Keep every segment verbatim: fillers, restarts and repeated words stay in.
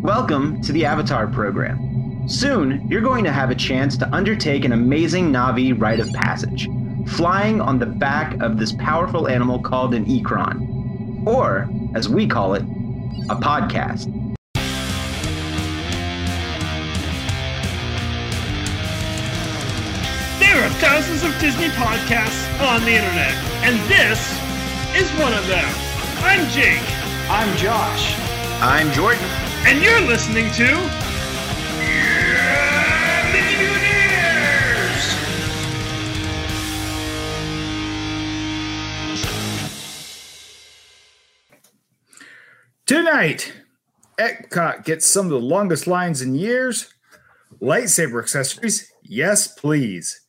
Welcome to the Avatar program. Soon, you're going to have a chance to undertake an amazing Na'vi rite of passage, flying on the back of this powerful animal called an Ikron, or, as we call it, a podcast. There are thousands of Disney podcasts on the internet, and this is one of them. I'm Jake. I'm Josh. I'm Jordan. And you're listening to Mickey Mutineers. Tonight, Epcot gets some of the longest lines in years. Lightsaber accessories, yes please.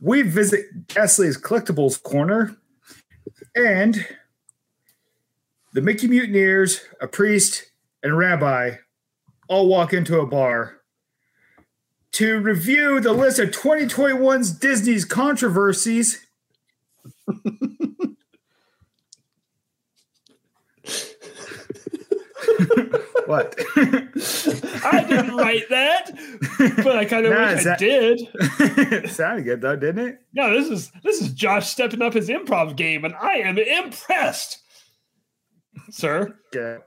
We visit Gasly's Collectibles Corner, and the Mickey Mutineers, a priest, and a rabbi all walk into a bar to review the list of twenty twenty-one's Disney's controversies. What? I didn't write that, but I kind of nah, wish that, I did. It sounded good though, didn't it? No, this is this is Josh stepping up his improv game, and I am impressed, sir. Yeah.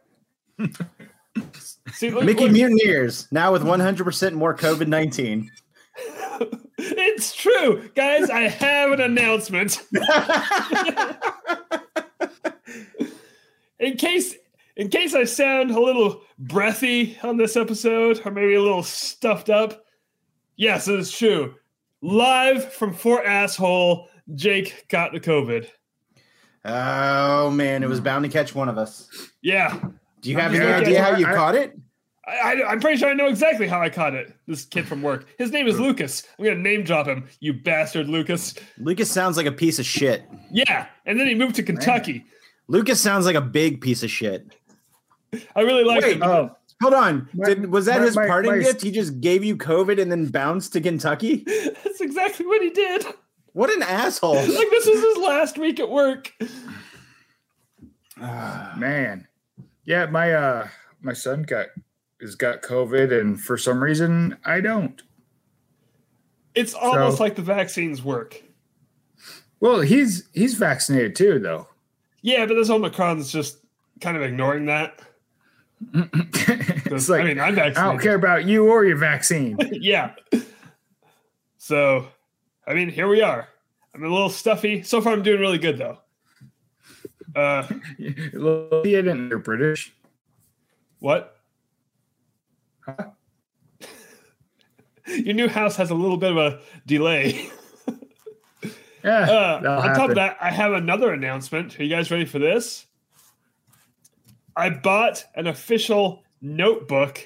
See, look, Mickey look. Mutineers now with one hundred percent more covid nineteen. It's true, guys. I have an announcement. in case in case I sound a little breathy on this episode, or maybe a little stuffed up, yes, it is true. Live from Fort Asshole, Jake got the COVID. Oh man, it was bound to catch one of us. Yeah. Do you have any yeah, idea how you I, caught it? I, I, I'm pretty sure I know exactly how I caught it. This kid from work. His name is Lucas. I'm going to name drop him, you bastard, Lucas. Lucas sounds like a piece of shit. Yeah, and then he moved to Kentucky. Man. Lucas sounds like a big piece of shit. I really like him. Oh. Hold on. My, Did, was that my, his my, parting my, gift? He just gave you COVID and then bounced to Kentucky? That's exactly what he did. What an asshole. Like, this is his last week at work. Uh, man. Yeah, my uh, my son got has got COVID, and for some reason, I don't. It's almost so, like the vaccines work. Well, he's he's vaccinated too, though. Yeah, but this Omicron's just kind of ignoring that. It's like, I mean, I'm vaccinated. I don't care about you or your vaccine. Yeah. So, I mean, here we are. I'm a little stuffy. So far, I'm doing really good, though. Uh, you're British. What? Huh? Your new house has a little bit of a delay. Yeah. Uh, on happen. top of that, I have another announcement. Are you guys ready for this? I bought an official notebook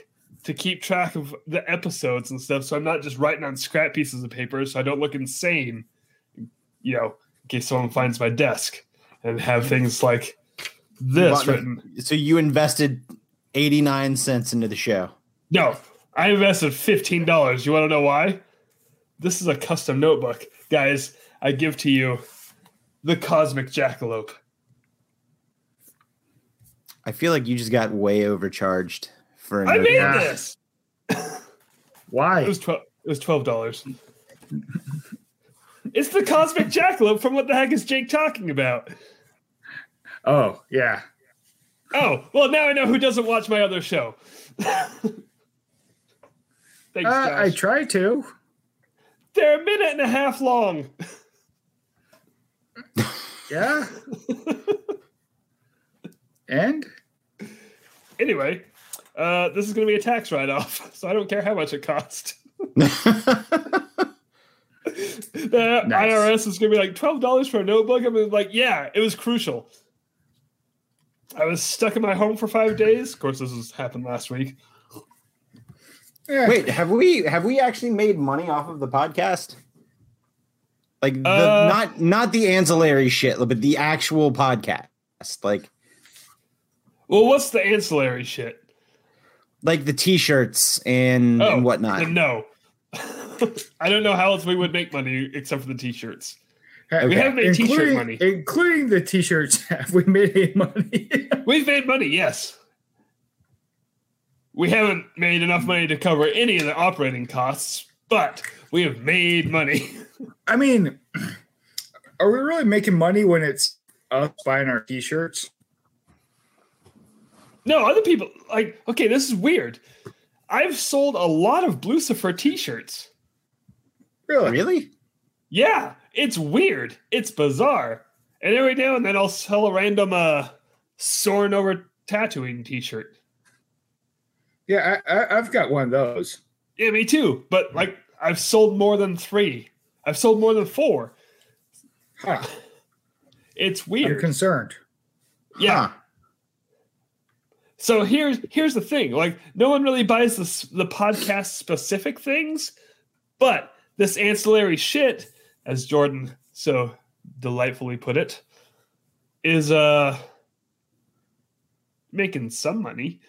to keep track of the episodes and stuff, so I'm not just writing on scrap pieces of paper, so I don't look insane. You know, in case someone finds my desk. And have things like this written. So you invested eighty-nine cents into the show? No, I invested fifteen dollars. You want to know why? This is a custom notebook. Guys, I give to you the Cosmic Jackalope. I feel like you just got way overcharged for a notebook. I made this! Why? It was twelve dollars. It was twelve dollars. It's the Cosmic Jackalope from What the Heck Is Jake Talking About? Oh, yeah. Oh, well, now I know who doesn't watch my other show. Thanks, uh, I try to. They're a minute and a half long. Yeah. And? Anyway, uh, this is going to be a tax write-off, so I don't care how much it costs. The nice. I R S is going to be like twelve dollars for a notebook. I'm like, yeah, it was crucial. I was stuck in my home for five days. Of course, this has happened last week. Yeah. Wait, have we have we actually made money off of the podcast? Like, the, uh, not not the ancillary shit, but the actual podcast. Like, well, what's the ancillary shit? Like the T-shirts and, oh, and whatnot. No. I don't know how else we would make money except for the T-shirts. Right, okay. We have made including, t-shirt money. Including the t-shirts, have we made any money? We've made money, yes. We haven't made enough money to cover any of the operating costs, but we have made money. I mean, are we really making money when it's us buying our t-shirts? No, other people, like, okay, this is weird. I've sold a lot of Blucifer t-shirts. Really? Really? Yeah, it's weird. It's bizarre. And every now and then I'll sell a random uh, Soarin' Over Tatooine t-shirt. Yeah, I, I, I've got one of those. Yeah, me too. But, like, I've sold more than three. I've sold more than four. Huh. It's weird. I'm concerned. Yeah. Huh. So here's here's the thing. Like, no one really buys the, the podcast-specific things, but this ancillary shit, as Jordan so delightfully put it, is uh making some money.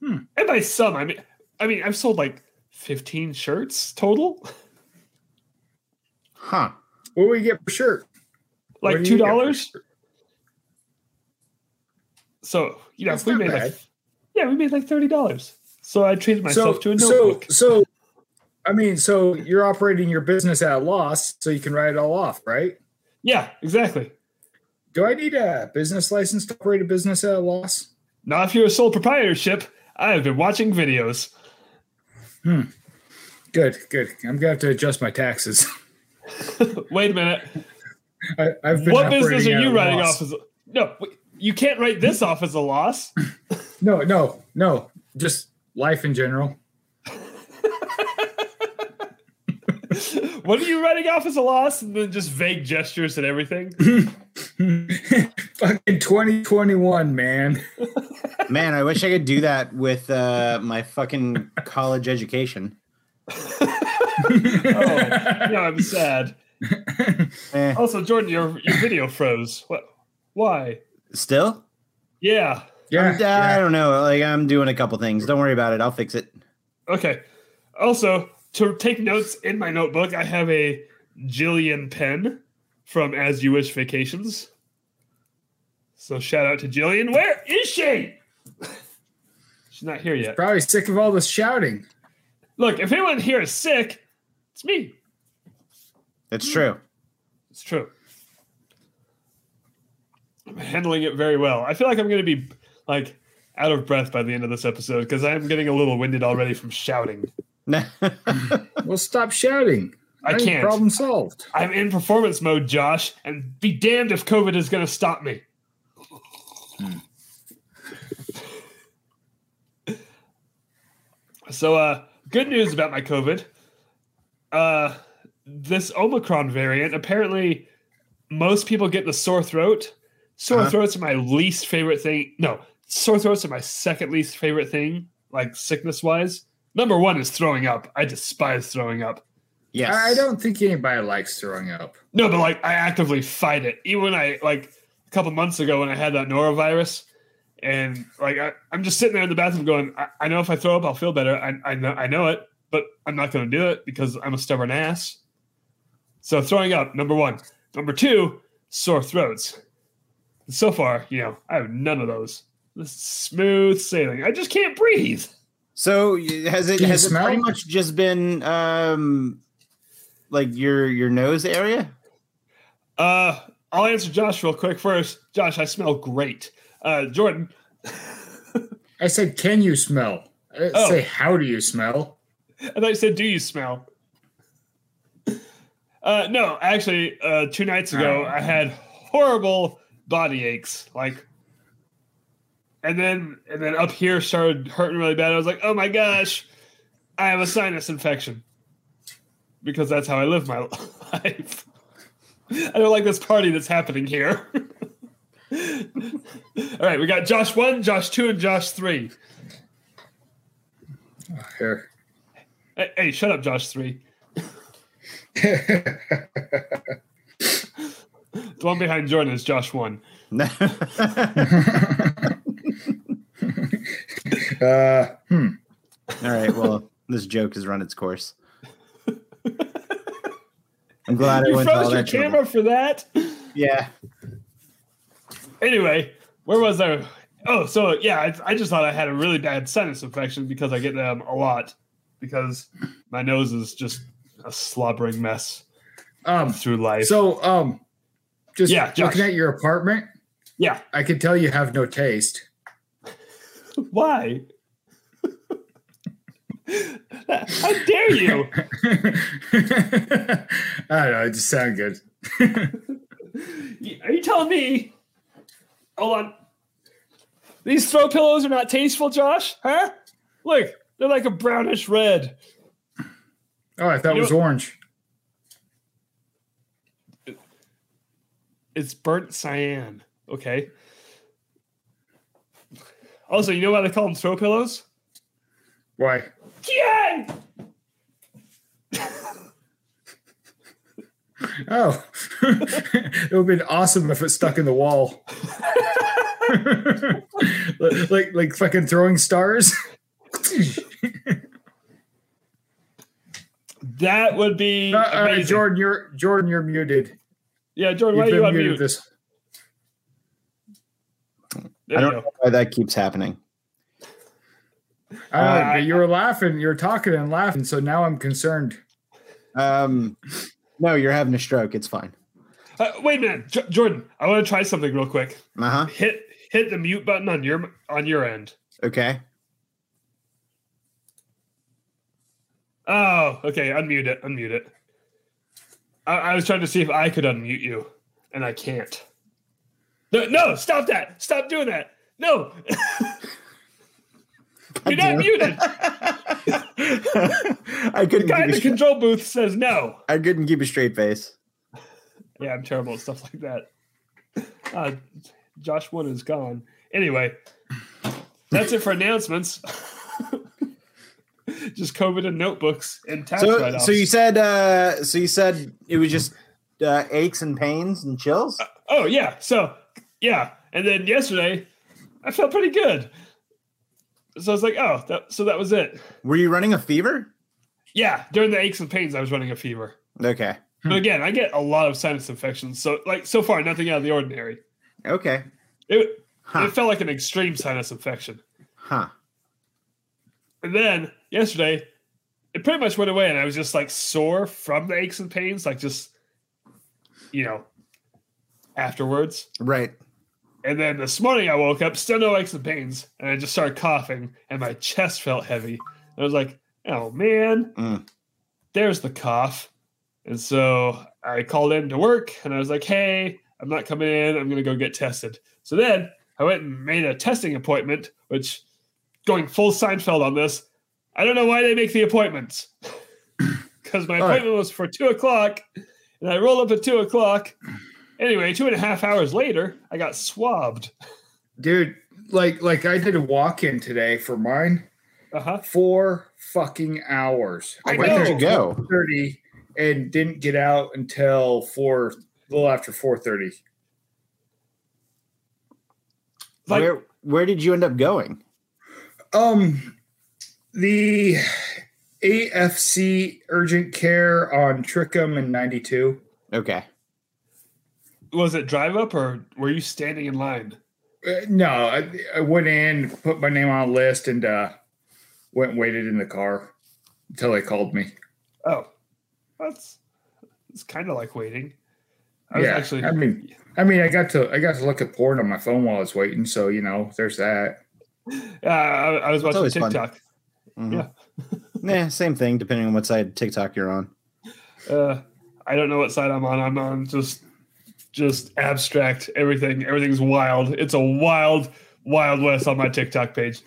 Hmm. And by some, I mean, I mean, I've sold like fifteen shirts total. Huh. What do we get per shirt? Like two dollars? So, you know, we made bad. like, yeah, we made like thirty dollars. So I treated myself so, to a notebook. So, so, I mean, so you're operating your business at a loss so you can write it all off, right? Yeah, exactly. Do I need a business license to operate a business at a loss? Not if you're a sole proprietorship. I have been watching videos. Hmm. Good, good. I'm going to have to adjust my taxes. Wait a minute. I, I've been what business are you writing loss. off as a, no, you can't write this off as a loss. No, no, no. Just life in general. What are you writing off as a loss? And then just vague gestures and everything. Fucking twenty twenty-one, man. Man, I wish I could do that with uh, my fucking college education. Oh, no, I'm sad. Eh. Also, Jordan, your your video froze. What? Why? Still? Yeah. Yeah. yeah. I don't know. Like, I'm doing a couple things. Don't worry about it. I'll fix it. Okay. Also, to take notes in my notebook, I have a Jillian pen from As You Wish Vacations. So shout out to Jillian. Where is she? She's not here yet. She's probably sick of all this shouting. Look, if anyone here is sick, it's me. It's true. It's true. I'm handling it very well. I feel like I'm going to be like out of breath by the end of this episode because I'm getting a little winded already from shouting. Well, stop shouting. I, I can't. Problem solved. I'm in performance mode, Josh, and be damned if COVID is going to stop me. So, uh, good news about my COVID. Uh... This Omicron variant, apparently most people get the sore throat. Sore uh-huh. throats are my least favorite thing. No, sore throats are my second least favorite thing, like sickness-wise. Number one is throwing up. I despise throwing up. Yes. I don't think anybody likes throwing up. No, but like I actively fight it. Even when I, like a couple months ago when I had that norovirus, and like I, I'm just sitting there in the bathroom going, I, I know if I throw up, I'll feel better. I, I, know, I know it, but I'm not going to do it because I'm a stubborn ass. So throwing up, number one. Number two, sore throats. And so far, you know, I have none of those. This is smooth sailing. I just can't breathe. So has it has it pretty much just been um, like your your nose area? Uh, I'll answer Josh real quick first. Josh, I smell great. Uh, Jordan. I said, can you smell? I didn't oh. say, how do you smell? I thought you said, do you smell? Uh, no, actually, uh, two nights ago, I had horrible body aches, like, and then and then up here started hurting really bad. I was like, oh my gosh, I have a sinus infection because that's how I live my life. I don't like this party that's happening here. All right, we got Josh one, Josh two, and Josh three. Oh, here. Hey, hey, shut up, Josh three. The one behind Jordan is Josh one. uh, hmm. All right, well, this joke has run its course. I'm glad you I went froze all your that camera trouble. For that. Yeah. Anyway, where was I? Oh, so yeah, I, I just thought I had a really bad sinus infection because I get them a lot because my nose is just a slobbering mess um, through life. So, um, just yeah, looking Josh. At your apartment, yeah, I can tell you have no taste. Why? How dare you? I don't know. It just sounded good. Are you telling me? Hold on. These throw pillows are not tasteful, Josh? Huh? Look, they're like a brownish red. Oh, I thought you it was know, orange. It's burnt cyan. Okay. Also, you know why they call them throw pillows? Why? Yay! Oh. It would have been awesome if it stuck in the wall. like, like like fucking throwing stars. That would be uh, all right, Jordan, you're Jordan, you're muted. Yeah, Jordan, why are you on mute? This. I don't know why that keeps happening. Uh, uh, you were laughing, you were talking and laughing, so now I'm concerned. Um, no, you're having a stroke. It's fine. Uh, wait a minute, J- Jordan. I want to try something real quick. Uh huh. Hit hit the mute button on your on your end. Okay. Oh, okay. Unmute it. Unmute it. I, I was trying to see if I could unmute you, and I can't. No, no! Stop that! Stop doing that! No. You're not muted. I couldn't. The guy in the control booth says no. I couldn't keep a straight face. Yeah, I'm terrible at stuff like that. Uh, Josh one is gone. Anyway, that's it for announcements. Just COVID and notebooks and tax so, write-offs. So you said. Uh, so you said it was just uh, aches and pains and chills. Uh, oh yeah. So yeah, and then yesterday I felt pretty good. So I was like, oh, that, so that was it. Were you running a fever? Yeah, during the aches and pains, I was running a fever. Okay. But again, I get a lot of sinus infections. So, like, so far, nothing out of the ordinary. Okay. It, huh. It felt like an extreme sinus infection. Huh. And then, yesterday, it pretty much went away, and I was just, like, sore from the aches and pains. Like, just, you know, afterwards. Right. And then this morning I woke up, still no aches and pains, and I just started coughing, and my chest felt heavy. I was like, oh, man, mm. there's the cough. And so I called in to work, and I was like, hey, I'm not coming in. I'm going to go get tested. So then I went and made a testing appointment, which, going full Seinfeld on this, I don't know why they make the appointments. Because my All appointment right. was for two o'clock, and I rolled up at two o'clock. Anyway, two and a half hours later, I got swabbed. Dude, like like I did a walk-in today for mine. Uh-huh. Four fucking hours. I went there to go thirty and didn't get out until four, a little after four thirty. Like, where where did you end up going? Um, the A F C Urgent Care on Trickham and ninety two. Okay. Was it drive up or were you standing in line? Uh, no, I, I went in, put my name on a list, and uh, went and waited in the car until they called me. Oh, that's it's kind of like waiting. I yeah, was actually. I mean, I mean, I got to I got to look at porn on my phone while I was waiting, so you know, there's that. Uh, I, I was watching TikTok. Mm-hmm. Yeah, yeah, same thing. Depending on what side TikTok you're on. Uh, I don't know what side I'm on. I'm on just. Just abstract everything. Everything's wild. It's a wild, wild west on my TikTok page.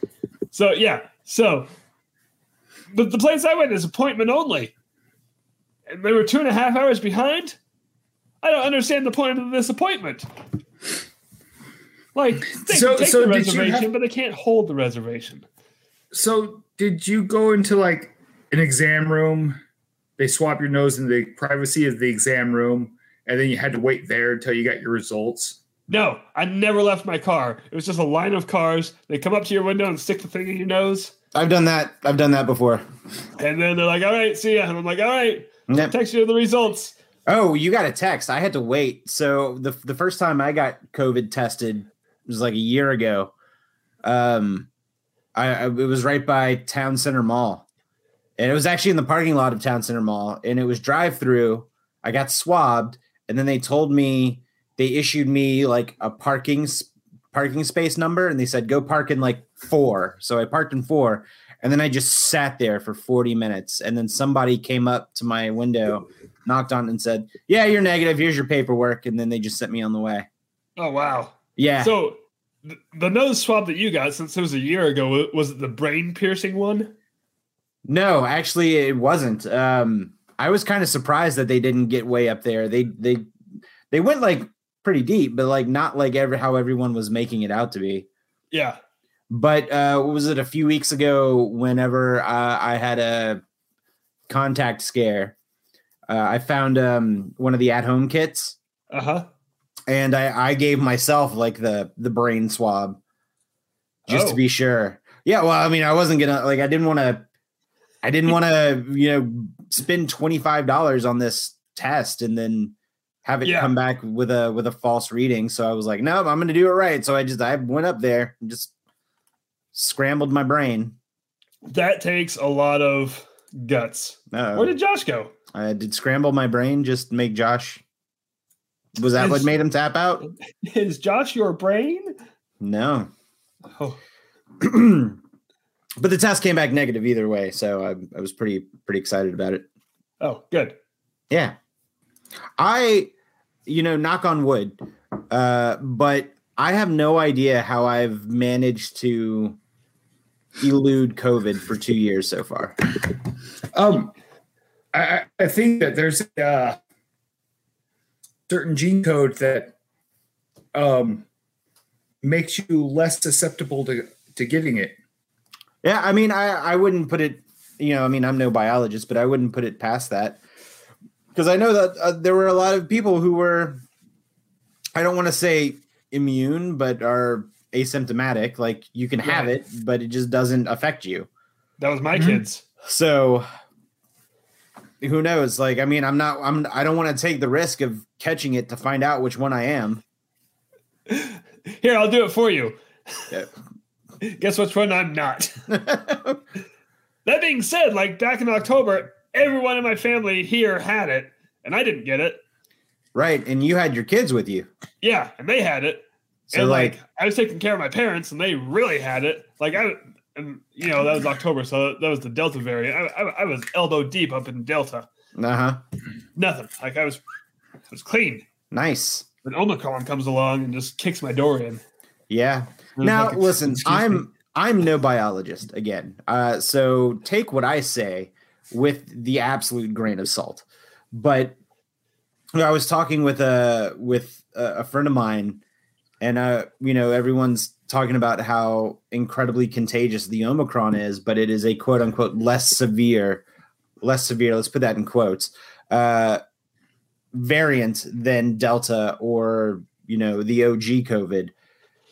So, yeah. So, but the place I went is appointment only. And they were two and a half hours behind. I don't understand the point of this appointment. Like, they so, can take so the reservation, have, but they can't hold the reservation. So, did you go into, like, an exam room? They swap your nose in the privacy of the exam room. And then you had to wait there until you got your results? No, I never left my car. It was just a line of cars. They come up to your window and stick the thing in your nose. I've done that. I've done that before. And then they're like, all right, see ya. And I'm like, all right, yep. I'll text you the results. Oh, you got a text. I had to wait. So the the first time I got COVID tested was like a year ago. Um, I, I it was right by Town Center Mall, and it was actually in the parking lot of Town Center Mall, and it was drive through. I got swabbed, and then they told me they issued me like a parking parking space number, and they said go park in like four. So I parked in four. And then I just sat there for forty minutes. And then somebody came up to my window, knocked on and said, yeah, you're negative. Here's your paperwork. And then they just sent me on the way. Oh, wow. Yeah. So th- the nose swab that you got, since it was a year ago, was it the brain piercing one? No, actually it wasn't. Um, I was kind of surprised that they didn't get way up there. They, they, they went like pretty deep, but like not like every, how everyone was making it out to be. Yeah. But uh, what was it a few weeks ago whenever uh, I had a contact scare, uh, I found um, one of the at-home kits. Uh-huh. And I, I gave myself like the, the brain swab just oh. to be sure. Yeah, well, I mean, I wasn't going to like I didn't want to I didn't want to, you know, spend twenty-five dollars on this test and then have it yeah. come back with a with a false reading. So I was like, no, I'm going to do it right. So I just I went up there and just scrambled my brain. That takes a lot of guts. Uh-oh. Where did Josh go? I did scramble my brain. Just make Josh. Was that is, what made him tap out? Is Josh your brain? No. Oh. But the test came back negative either way, so I, I was pretty pretty excited about it. Oh, good. Yeah. I, you know, knock on wood, uh, but I have no idea how I've managed to elude COVID for two years so far. Um, I, I think that there's a certain gene code that um, makes you less susceptible to, to getting it. Yeah, I mean, I, I wouldn't put it, you know, I mean, I'm no biologist, but I wouldn't put it past that. Because I know that uh, there were a lot of people who were, I don't want to say immune, but are asymptomatic. Like you can yeah. have it, but it just doesn't affect you. That was my mm-hmm. kids. So who knows? Like, I mean, I'm not, I'm, I don't want to take the risk of catching it to find out which one I am. Here, I'll do it for you. Yeah. Guess which one I'm not. That being said, like back in October, everyone in my family here had it and I didn't get it. Right. And you had your kids with you. Yeah. And they had it. So and like, like I was taking care of my parents and they really had it. Like I, and you know, that was October. So that was the Delta variant. I, I, I was elbow deep up in Delta. Uh-huh. Nothing. Like I was, I was clean. Nice. But Omicron comes along and just kicks my door in. Yeah. Now like, listen, I'm, me. I'm no biologist again. Uh, so take what I say with the absolute grain of salt, but I was talking with a with a friend of mine, and uh, you know, everyone's talking about how incredibly contagious the Omicron is, but it is a quote unquote less severe, less severe. Let's put that in quotes. Uh, variant than Delta or you know the O G COVID.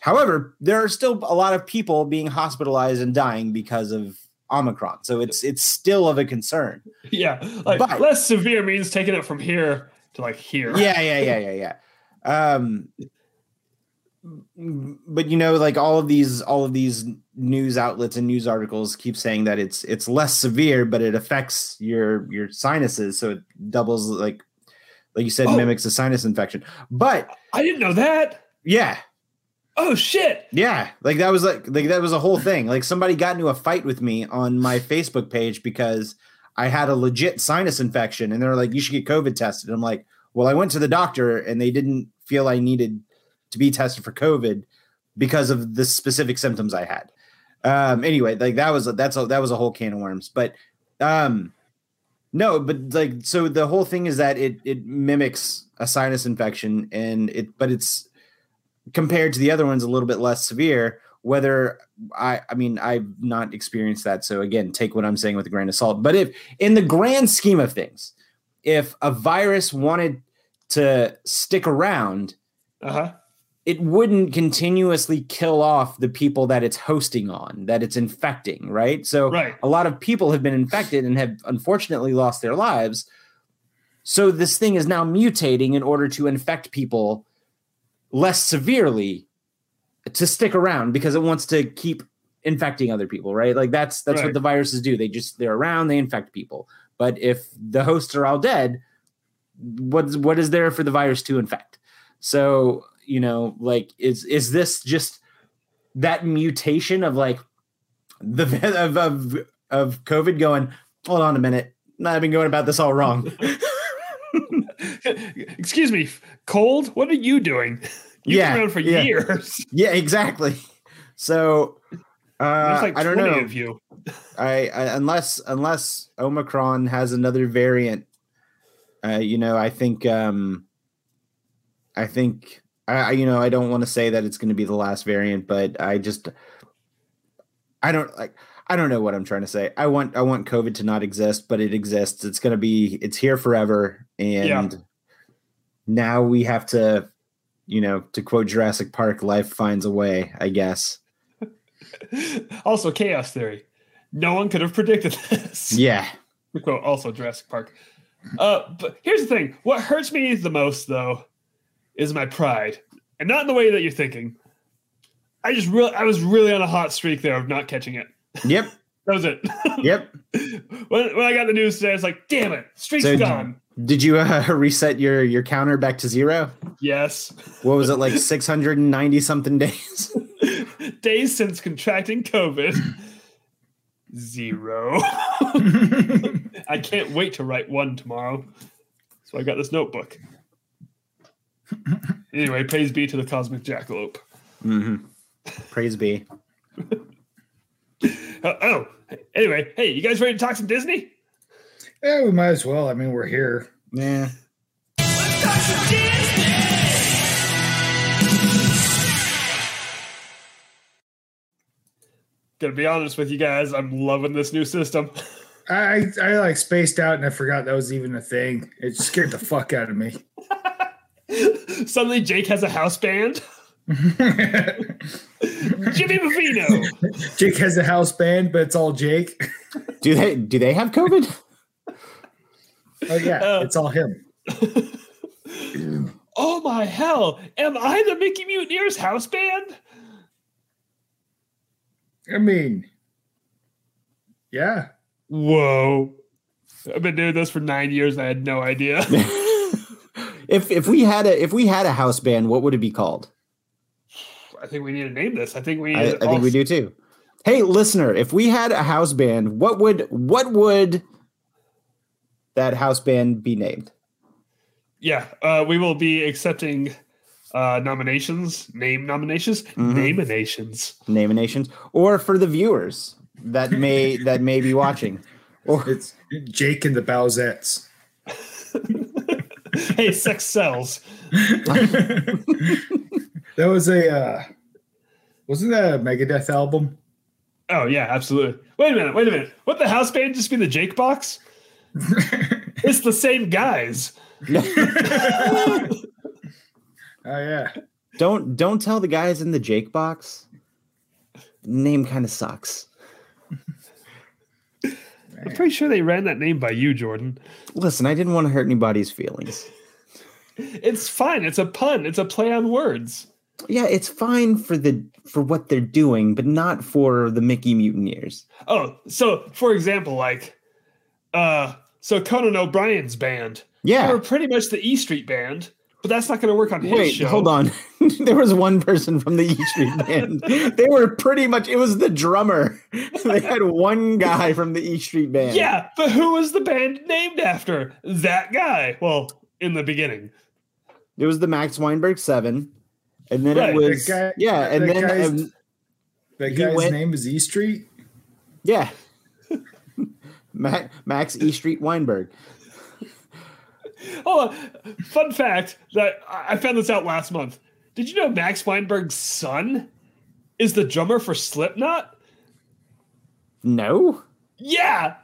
However, there are still a lot of people being hospitalized and dying because of Omicron, so it's it's still of a concern. Yeah, like but, less severe means taking it from here to like here. Yeah, yeah, yeah, yeah, yeah. Um, but you know, like all of these, all of these news outlets and news articles keep saying that it's it's less severe, but it affects your your sinuses, so it doubles like like you said, oh. mimics a sinus infection. But I didn't know that. Yeah. Oh shit. Yeah, like that was like like that was a whole thing. Like somebody got into a fight with me on my Facebook page because I had a legit sinus infection, and they're like, you should get COVID tested. And I'm like, well, I went to the doctor and they didn't feel I needed to be tested for COVID because of the specific symptoms I had. Um, anyway, like that was, that's a, that was a whole can of worms, but um, no, but like, so the whole thing is that it, it mimics a sinus infection and it, but it's compared to the other ones, a little bit less severe. Whether I, I mean, I've not experienced that. So again, take what I'm saying with a grain of salt. But if in the grand scheme of things, if a virus wanted to stick around, uh-huh. it wouldn't continuously kill off the people that it's hosting on, that it's infecting, right? So right. a lot of people have been infected and have unfortunately lost their lives. So this thing is now mutating in order to infect people less severely to stick around because it wants to keep infecting other people, right? Like that's that's right. what the viruses do. They just they're around, they infect people. But if the hosts are all dead, what's what is there for the virus to infect? So, you know, like is is this just that mutation of like the of of, of COVID going, hold on a minute, I've been going about this all wrong. Excuse me, cold? What are you doing? You've yeah, been around for yeah. years. Yeah, exactly. So uh, like I don't know. Of you. I, I unless unless Omicron has another variant, uh, you know, I think um, I think I you know I don't want to say that it's going to be the last variant, but I just I don't like. I don't know what I'm trying to say. I want I want COVID to not exist, but it exists. It's going to be it's here forever, and yeah. now we have to, you know, to quote Jurassic Park, life finds a way, I guess. Also, chaos theory. No one could have predicted this. Yeah. To quote also Jurassic Park. Uh, but here's the thing. What hurts me the most, though, is my pride, and not in the way that you're thinking. I just really I was really on a hot streak there of not catching it. Yep. That was it. Yep. When, when I got the news today, I was like, damn it, streak's so gone. D- did you uh, reset your, your counter back to zero? Yes. What was it, like six hundred ninety-something days? Days since contracting COVID. Zero. I can't wait to write one tomorrow. So I got this notebook. Anyway, praise be to the Cosmic Jackalope. Mm-hmm. Praise be. Uh, oh, anyway, hey, you guys ready to talk some Disney? Yeah, we might as well. I mean, we're here. Yeah. Let's talk some Disney! Gonna be honest with you guys, I'm loving this new system. I, I like spaced out and I forgot that was even a thing. It scared the fuck out of me. Suddenly Jake has a house band. Jimmy Bovino. Jake has a house band, but it's all Jake. Do they do they have COVID? Oh yeah, uh, it's all him. Oh my hell! Am I the Mickey Mutineers house band? I mean, yeah. Whoa! I've been doing this for nine years. And I had no idea. if if we had a if we had a house band, what would it be called? I think we need to name this. I think we. I, I think we do too. Hey, listener, if we had a house band, what would what would that house band be named? Yeah, uh, we will be accepting uh, nominations, name nominations, mm-hmm. name-inations, name-inations, or for the viewers that may that may be watching. Or it's Jake and the Bowsettes. Hey, sex sells. That was a, uh, wasn't that a Megadeth album? Oh, yeah, absolutely. Wait a minute, wait a minute. Wouldn't the house band just be the Jake Box? It's the same guys. Oh, yeah. Don't don't tell the guys in the Jake Box. The name kind of sucks. I'm pretty sure they ran that name by you, Jordan. Listen, I didn't want to hurt anybody's feelings. It's fine. It's a pun. It's a play on words. Yeah, it's fine for the for what they're doing, but not for the Mickey Mutineers. Oh, so for example, like, uh, so Conan O'Brien's band, yeah, they were pretty much the E Street Band, but that's not going to work on his Wait, show. Hold on, there was one person from the E Street Band. They were pretty much it was the drummer. They had one guy from the E Street Band. Yeah, but who was the band named after? That guy. Well, in the beginning, it was the Max Weinberg Seven, and then right. it was the guy, yeah, and the then guy's, um, that guy's went, name is E Street. Yeah, Max, Max E Street Weinberg. Oh, fun fact that I found this out last month. Did you know Max Weinberg's son is the drummer for Slipknot? No. Yeah,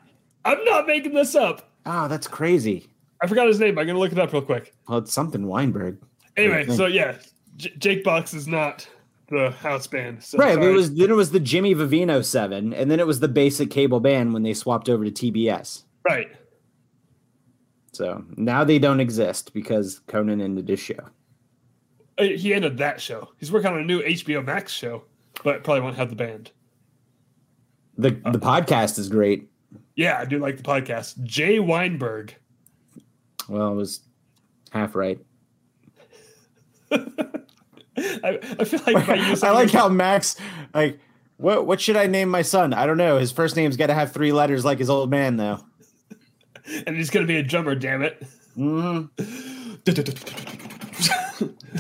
I'm not making this up. Oh, that's crazy. I forgot his name. I'm going to look it up real quick. Well, it's something Weinberg. Anyway, so yeah, J- Jake Box is not the house band. So right. It was, then it was the Jimmy Vivino seven, and then it was the basic cable band when they swapped over to T B S. Right. So now they don't exist because Conan ended his show. He ended that show. He's working on a new H B O Max show, but probably won't have the band. The the uh, podcast is great. Yeah, I do like the podcast. Jay Weinberg. Well, it was half right. I, I feel like if I use I like how Max, like, what what should I name my son? I don't know. His first name's got to have three letters like his old man, though. And he's going to be a drummer, damn it. Mm-hmm.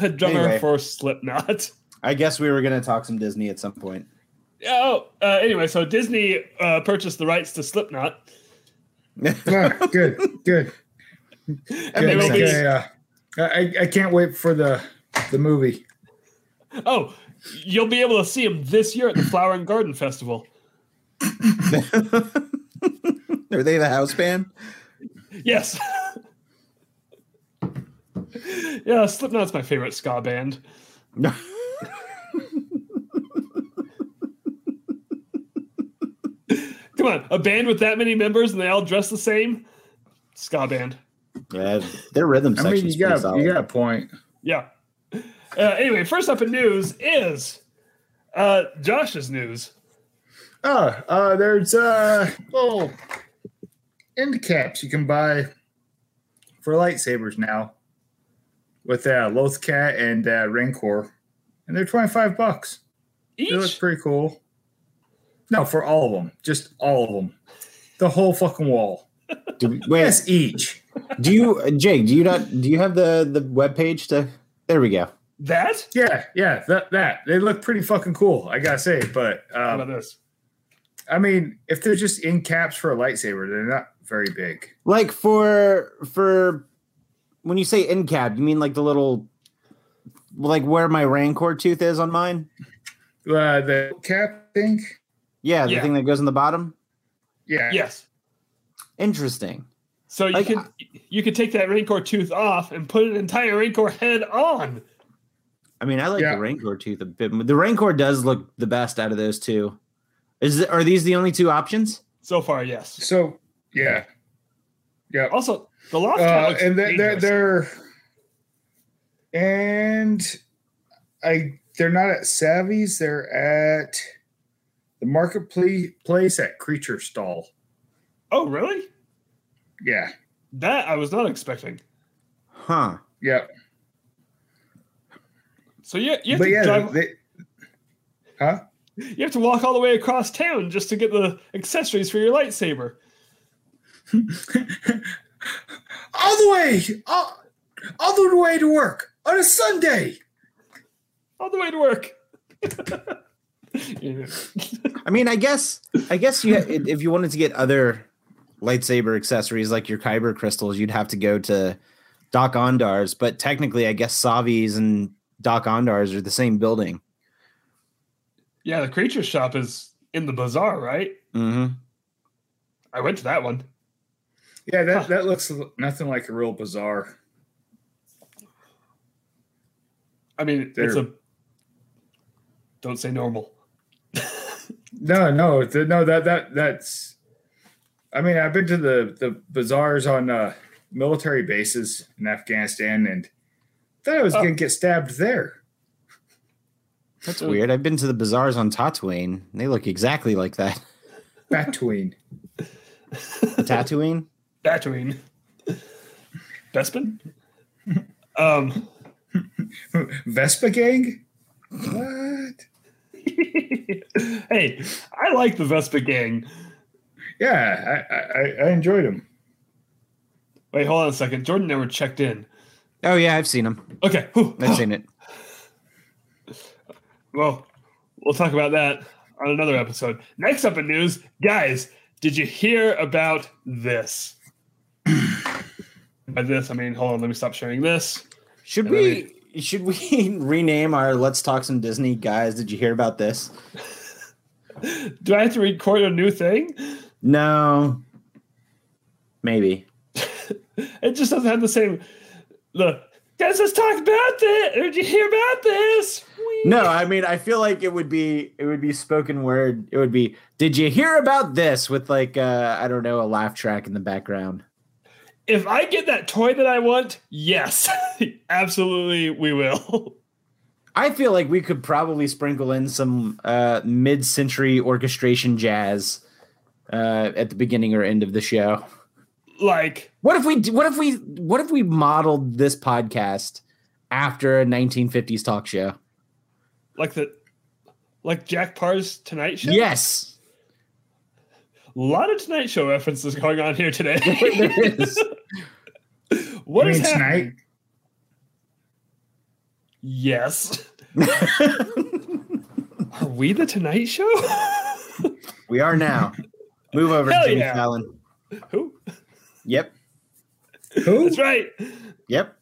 A drummer anyway, for Slipknot. I guess we were going to talk some Disney at some point. Oh, uh, anyway, so Disney uh, purchased the rights to Slipknot. ah, good, good. And good. They will be... yeah, yeah. I, I can't wait for the the movie. Oh, you'll be able to see him this year at the Flower and Garden Festival. Are they the house band? Yes. Yeah, Slipknot's my favorite ska band. Come on, a band with that many members and they all dress the same? Ska band. Yeah, their rhythm section's I mean, you got, solid. You got a point. Yeah. Uh, anyway, first up in news is uh, Josh's news. Oh, uh, there's uh, little end caps you can buy for lightsabers now with uh, Lothcat and uh, Rancor, and they're twenty-five bucks each. They look pretty cool. No, for all of them, just all of them, the whole fucking wall. Do we, wait, yes, each. Do you, Jake? Do you not? Do you have the the webpage to? There we go. That? Yeah, yeah, that that they look pretty fucking cool. I gotta say, but um, what about this? I mean, if they're just in caps for a lightsaber, they're not very big. Like for for when you say in cap, you mean like the little, like where my Rancor tooth is on mine? Uh, the cap thing? Yeah, the yeah. thing that goes in the bottom? Yeah. Yes. Interesting. So you like, could I, you could take that Rancor tooth off and put an entire Rancor head on. I mean, I like yeah. the Rancor tooth a bit. The Rancor does look the best out of those two. Is Are these the only two options? So far, yes. So, yeah. Yeah. Also, the loft uh, and they're, they're, they're and I they're not at Savvy's. They're at the marketplace at Creature Stall. Oh, really? Yeah. That I was not expecting. Huh. Yeah. So you, you have but to yeah, drive... They, huh? You have to walk all the way across town just to get the accessories for your lightsaber. all the way, all, all the way to work on a Sunday. All the way to work. yeah. I mean, I guess, I guess you, if you wanted to get other lightsaber accessories like your kyber crystals, you'd have to go to Doc Ondar's. But technically, I guess Savvy's and Doc Ondar's are the same building. Yeah, the Creature Shop is in the bazaar, right? Mm-hmm. I went to that one. Yeah, that, huh. that looks nothing like a real bazaar. I mean, They're... it's a... Don't say normal. no, no. No, that that that's... I mean, I've been to the, the bazaars on uh, military bases in Afghanistan and thought I was oh. going to get stabbed there. That's weird. I've been to the bazaars on Tatooine. They look exactly like that. Tatooine. Tatooine? Tatooine. Bespin? Um, Vespa Gang? What? Hey, I like the Vespa Gang. Yeah, I, I, I enjoyed them. Wait, hold on a second. Jordan never checked in. Oh, yeah, I've seen them. Okay. Whew. I've seen it. Well, we'll talk about that on another episode. Next up in news, guys, did you hear about this? By this, I mean, hold on, let me stop sharing this. Should and we me... should we rename our Let's Talk Some Disney, guys, did you hear about this? Do I have to record a new thing? No. Maybe. It just doesn't have the same... The, guys, let's talk about this. Did you hear about this? No, I mean, I feel like it would be it would be spoken word. It would be, did you hear about this? With like, uh, I don't know, a laugh track in the background. if I get that toy that I want, yes, absolutely we will. I feel like we could probably sprinkle in some uh, mid-century orchestration jazz uh, at the beginning or end of the show. Like, what if we what if we what if we modeled this podcast after a nineteen fifties talk show? Like the like Jack Parr's Tonight Show? Yes. A lot of Tonight Show references going on here today. There is. What you is happening? Tonight? Yes. Are we the Tonight Show? We are now. Move over Hell to Jimmy yeah. Fallon. Who? Yep. Who? That's right. Yep.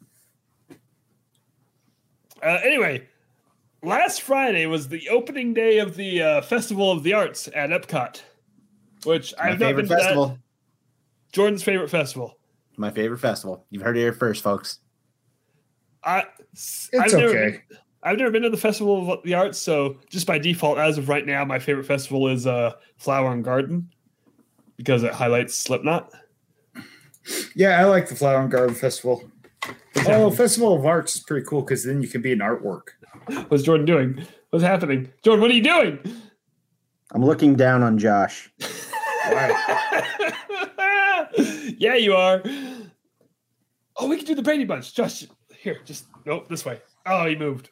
Uh, anyway, last Friday was the opening day of the uh, Festival of the Arts at Epcot. Which My I've favorite not festival. That. Jordan's favorite festival. My favorite festival. You've heard it here first, folks. I, it's I've okay. Never been, I've never been to the Festival of the Arts, so just by default, as of right now, my favorite festival is uh, Flower and Garden because it highlights Slipknot. Yeah, I like the Flower and Garden Festival. Exactly. Oh, Festival of Arts is pretty cool because then you can be an artwork. What's Jordan doing? What's happening? Jordan, what are you doing? I'm looking down on Josh. Yeah, you are. Oh, we can do the Brady Bunch. Josh, here, just, nope, this way. Oh, he moved.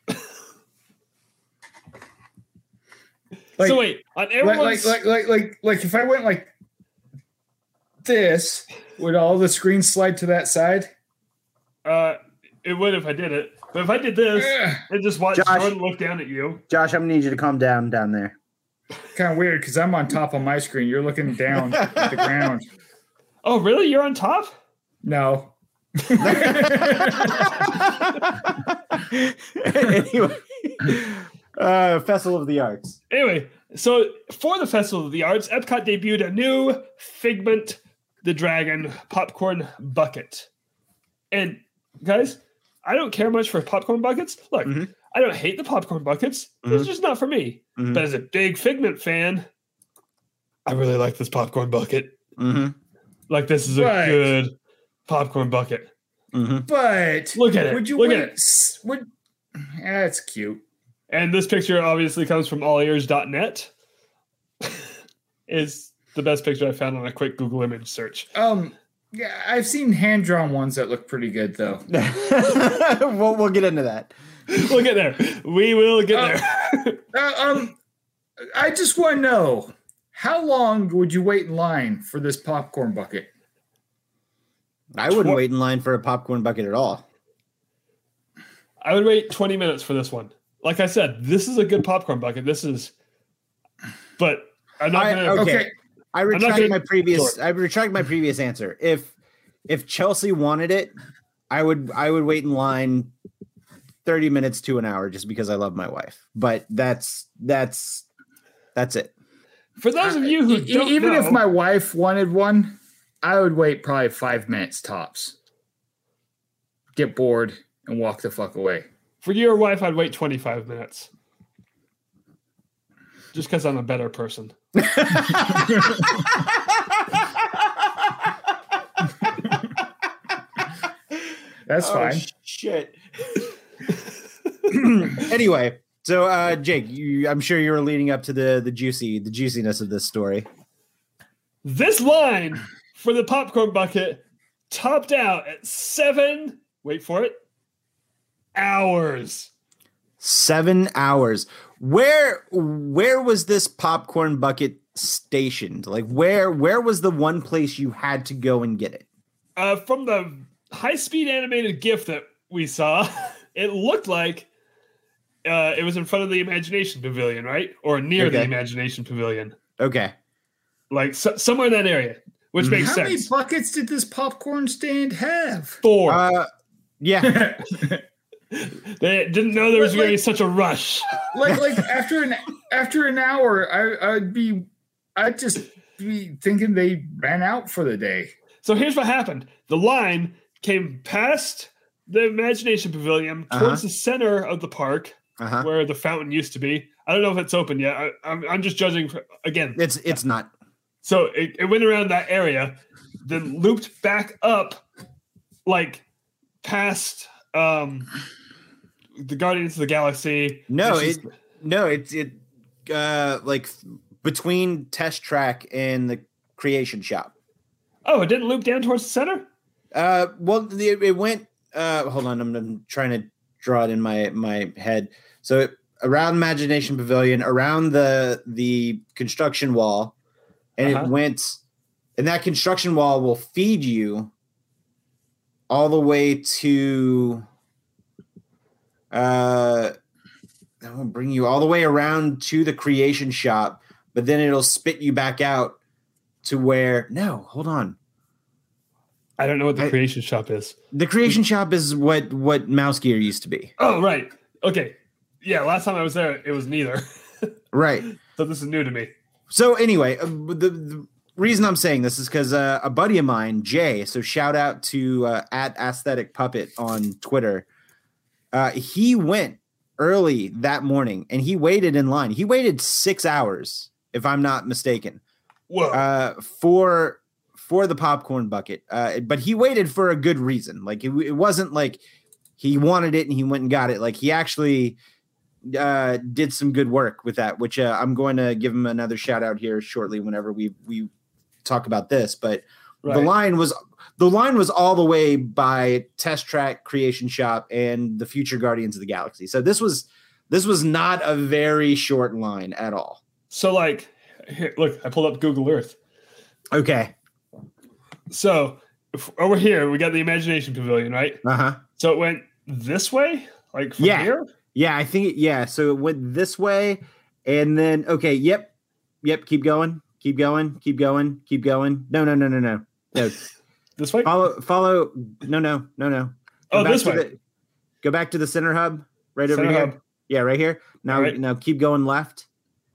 Like, so wait, on everyone's... Like, like, like, like, like, if I went like this, would all the screens slide to that side? Uh, it would if I did it. But if I did this, yeah. and just watched Jordan look down at you. Josh, I'm going to need you to calm down down there. Kind of weird because I'm on top of my screen. You're looking down at the ground. Oh, really? You're on top? No. Anyway, uh, Festival of the Arts. Anyway, so for the Festival of the Arts, Epcot debuted a new Figment the Dragon popcorn bucket. And guys, I don't care much for popcorn buckets. Look, mm-hmm. I don't hate the popcorn buckets. Mm-hmm. It's just not for me. Mm-hmm. But as a big Figment fan, I really like this popcorn bucket. Mm-hmm. Like, this is but, a good popcorn bucket. Mm-hmm. But look at it. Would you look wait, at it. Would, yeah, it's cute. And this picture obviously comes from all ears dot net. Is the best picture I found on a quick Google image search. Um. Yeah, I've seen hand-drawn ones that look pretty good, though. we'll, we'll get into that. We'll get there. We will get um, there. uh, um, I just want to know, how long would you wait in line for this popcorn bucket? I wouldn't Tw- wait in line for a popcorn bucket at all. I would wait twenty minutes for this one. Like I said, this is a good popcorn bucket. This is... But I'm not going to... Okay. okay. I retract my previous. I retract my previous answer. If if Chelsea wanted it, I would. I would wait in line thirty minutes to an hour just because I love my wife. But that's that's that's it. For those of you who don't even know, if my wife wanted one, I would wait probably five minutes tops. Get bored and walk the fuck away. For your wife, I'd wait twenty-five minutes. Just because I'm a better person. That's oh, fine. Shit. Anyway, so uh, Jake, you, I'm sure you were leading up to the the juicy the juiciness of this story. This line for the popcorn bucket topped out at seven. Wait for it. Hours. Seven hours. Where where was this popcorn bucket stationed? Like, where where was the one place you had to go and get it? Uh, from the high-speed animated GIF that we saw, it looked like uh, it was in front of the Imagination Pavilion, right? Or near okay. the Imagination Pavilion. Okay. Like, so, somewhere in that area, which makes How sense. How many buckets did this popcorn stand have? Four. Uh, yeah. They didn't know there was like, going to be such a rush. Like, like after an after an hour, I, I'd be, I'd just be thinking they ran out for the day. So here's what happened: the line came past the Imagination Pavilion towards uh-huh. the center of the park, uh-huh. where the fountain used to be. I don't know if it's open yet. I, I'm, I'm just judging for, again. It's it's not. So it, it went around that area, then looped back up, like past um, the Guardians of the Galaxy. No, it, no, it's it uh, like between Test Track and the Creation Shop. Oh, it didn't loop down towards the center? Uh, well, it, it went. Uh, hold on, I'm, I'm trying to draw it in my my head. So it, around Imagination Pavilion, around the the construction wall, and uh-huh. it went. And that construction wall will feed you all the way to. Uh, that will bring you all the way around to the Creation Shop, but then it'll spit you back out to where. No, hold on. I don't know what the I, Creation Shop is. The Creation Shop is what, what Mouse Gear used to be. Oh, right. Okay. Yeah, last time I was there, it was neither. Right. So this is new to me. So anyway, uh, the, the reason I'm saying this is because uh, a buddy of mine, Jay, so shout out to uh, at Aesthetic Puppet on Twitter. Uh, he went early that morning, and he waited in line. He waited six hours, if I'm not mistaken. Whoa. Uh, for... for the popcorn bucket. Uh, but he waited for a good reason. Like it, it wasn't like he wanted it and he went and got it. Like he actually uh, did some good work with that, which uh, I'm going to give him another shout out here shortly whenever we, we talk about this. But right. the line was, the line was all the way by Test Track, Creation Shop, and the future Guardians of the Galaxy. So this was, this was not a very short line at all. So like, here, look, I pulled up Google Earth. Okay. So over here, we got the Imagination Pavilion, right? Uh-huh. So it went this way? Like from yeah. here? Yeah, I think, it, yeah. So it went this way, and then, okay, yep. Yep, keep going, keep going, keep going, keep going. No, no, no, no, no. no. This way? Follow, follow. No, no, no, no. Go oh, this way. The, go back to the center hub, right center over here. Hub. Yeah, right here. Now, right. now keep going left.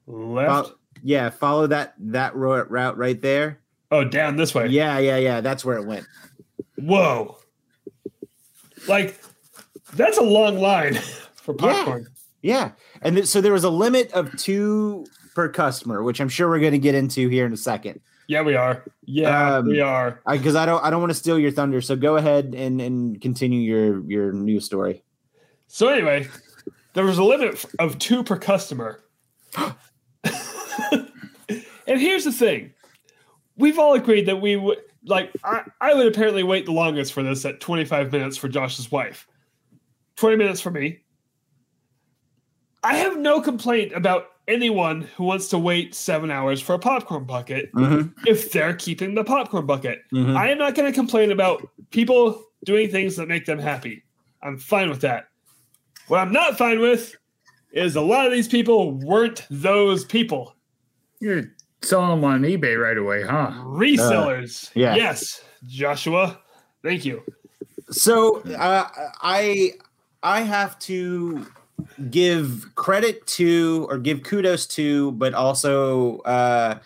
Left? Follow, yeah, follow that that route right there. Oh, down this way. Yeah, yeah, yeah. That's where it went. Whoa. Like, that's a long line for popcorn. Yeah. yeah. And th- so there was a limit of two per customer, which I'm sure we're going to get into here in a second. Yeah, we are. Yeah, um, we are. Because I, I don't I don't want to steal your thunder. So go ahead and, and continue your, your news story. So anyway, there was a limit of two per customer. And here's the thing. We've all agreed that we would like. I, I would apparently wait the longest for this at twenty-five minutes for Josh's wife, twenty minutes for me. I have no complaint about anyone who wants to wait seven hours for a popcorn bucket mm-hmm. if they're keeping the popcorn bucket. Mm-hmm. I am not going to complain about people doing things that make them happy. I'm fine with that. What I'm not fine with is a lot of these people weren't those people. You're selling them on eBay right away, huh? Resellers. Uh, yeah. Yes, Joshua. Thank you. So uh, I I have to give credit to or give kudos to, but also uh,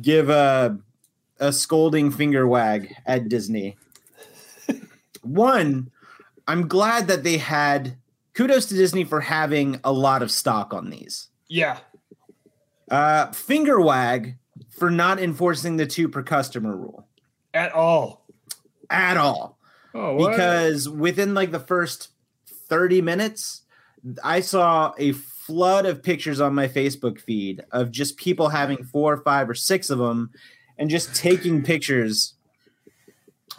give a, a scolding finger wag at Disney. One, I'm glad that they had kudos to Disney for having a lot of stock on these. Yeah. Uh, finger wag for not enforcing the two per customer rule at all, at all. Oh, what? Because within like the first thirty minutes, I saw a flood of pictures on my Facebook feed of just people having four or five or six of them and just taking pictures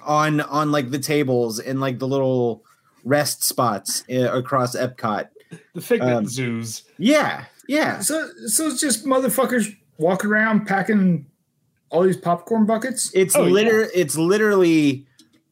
on, on like the tables and like the little rest spots across Epcot. The Figment um, zoos. Yeah. Yeah. So so it's just motherfuckers walking around packing all these popcorn buckets? It's oh, liter- yeah. it's literally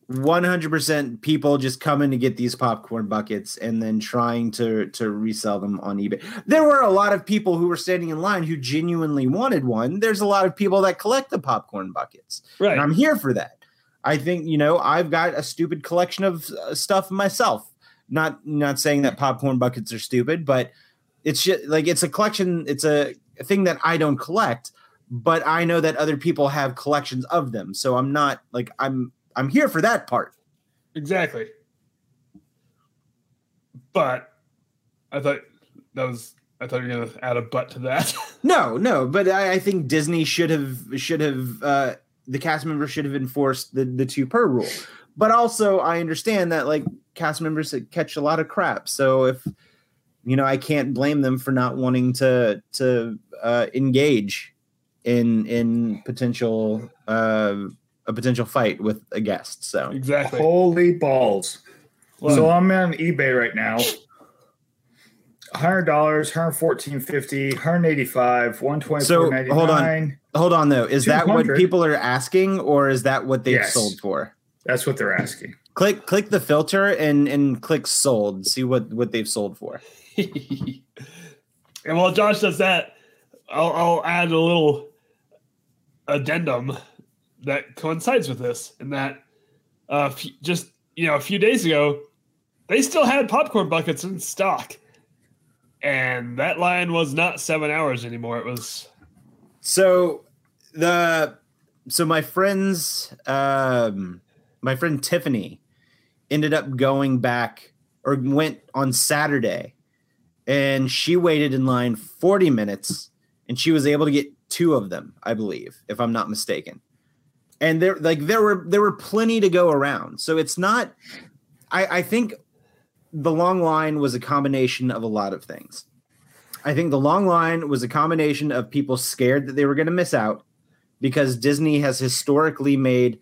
one hundred percent people just coming to get these popcorn buckets and then trying to, to resell them on eBay. There were a lot of people who were standing in line who genuinely wanted one. There's a lot of people that collect the popcorn buckets. Right. And I'm here for that. I think, you know, I've got a stupid collection of uh, stuff myself. Not not saying that popcorn buckets are stupid, but it's just like it's a collection. It's a thing that I don't collect, but I know that other people have collections of them. So I'm not like I'm I'm here for that part. Exactly. But I thought that was I thought you were going to add a but to that. No, no. But I, I think Disney should have should have uh, the cast members should have enforced the, the two per rule. But also I understand that like cast members catch a lot of crap. So if, you know, I can't blame them for not wanting to, to uh, engage in, in potential, uh, a potential fight with a guest. So exactly. Holy balls. Well, so I'm on eBay right now. one hundred dollars, one hundred fourteen fifty, one hundred eighty-five, one hundred twenty-four ninety-nine. So hold on. Hold on though. Is that what people are asking or is that what they've yes. sold for? That's what they're asking. Click click the filter and, and click sold. See what, what they've sold for. And while Josh does that, I'll, I'll add a little addendum that coincides with this. And that uh, f- just you know a few days ago, they still had popcorn buckets in stock. And that line was not seven hours anymore. It was... So the... So my friends, um, my friend Tiffany ended up going back or went on Saturday and she waited in line forty minutes and she was able to get two of them, I believe, if I'm not mistaken. And there, like there were, there were plenty to go around. So it's not, I, I think the long line was a combination of a lot of things. I think the long line was a combination of people scared that they were going to miss out, because Disney has historically made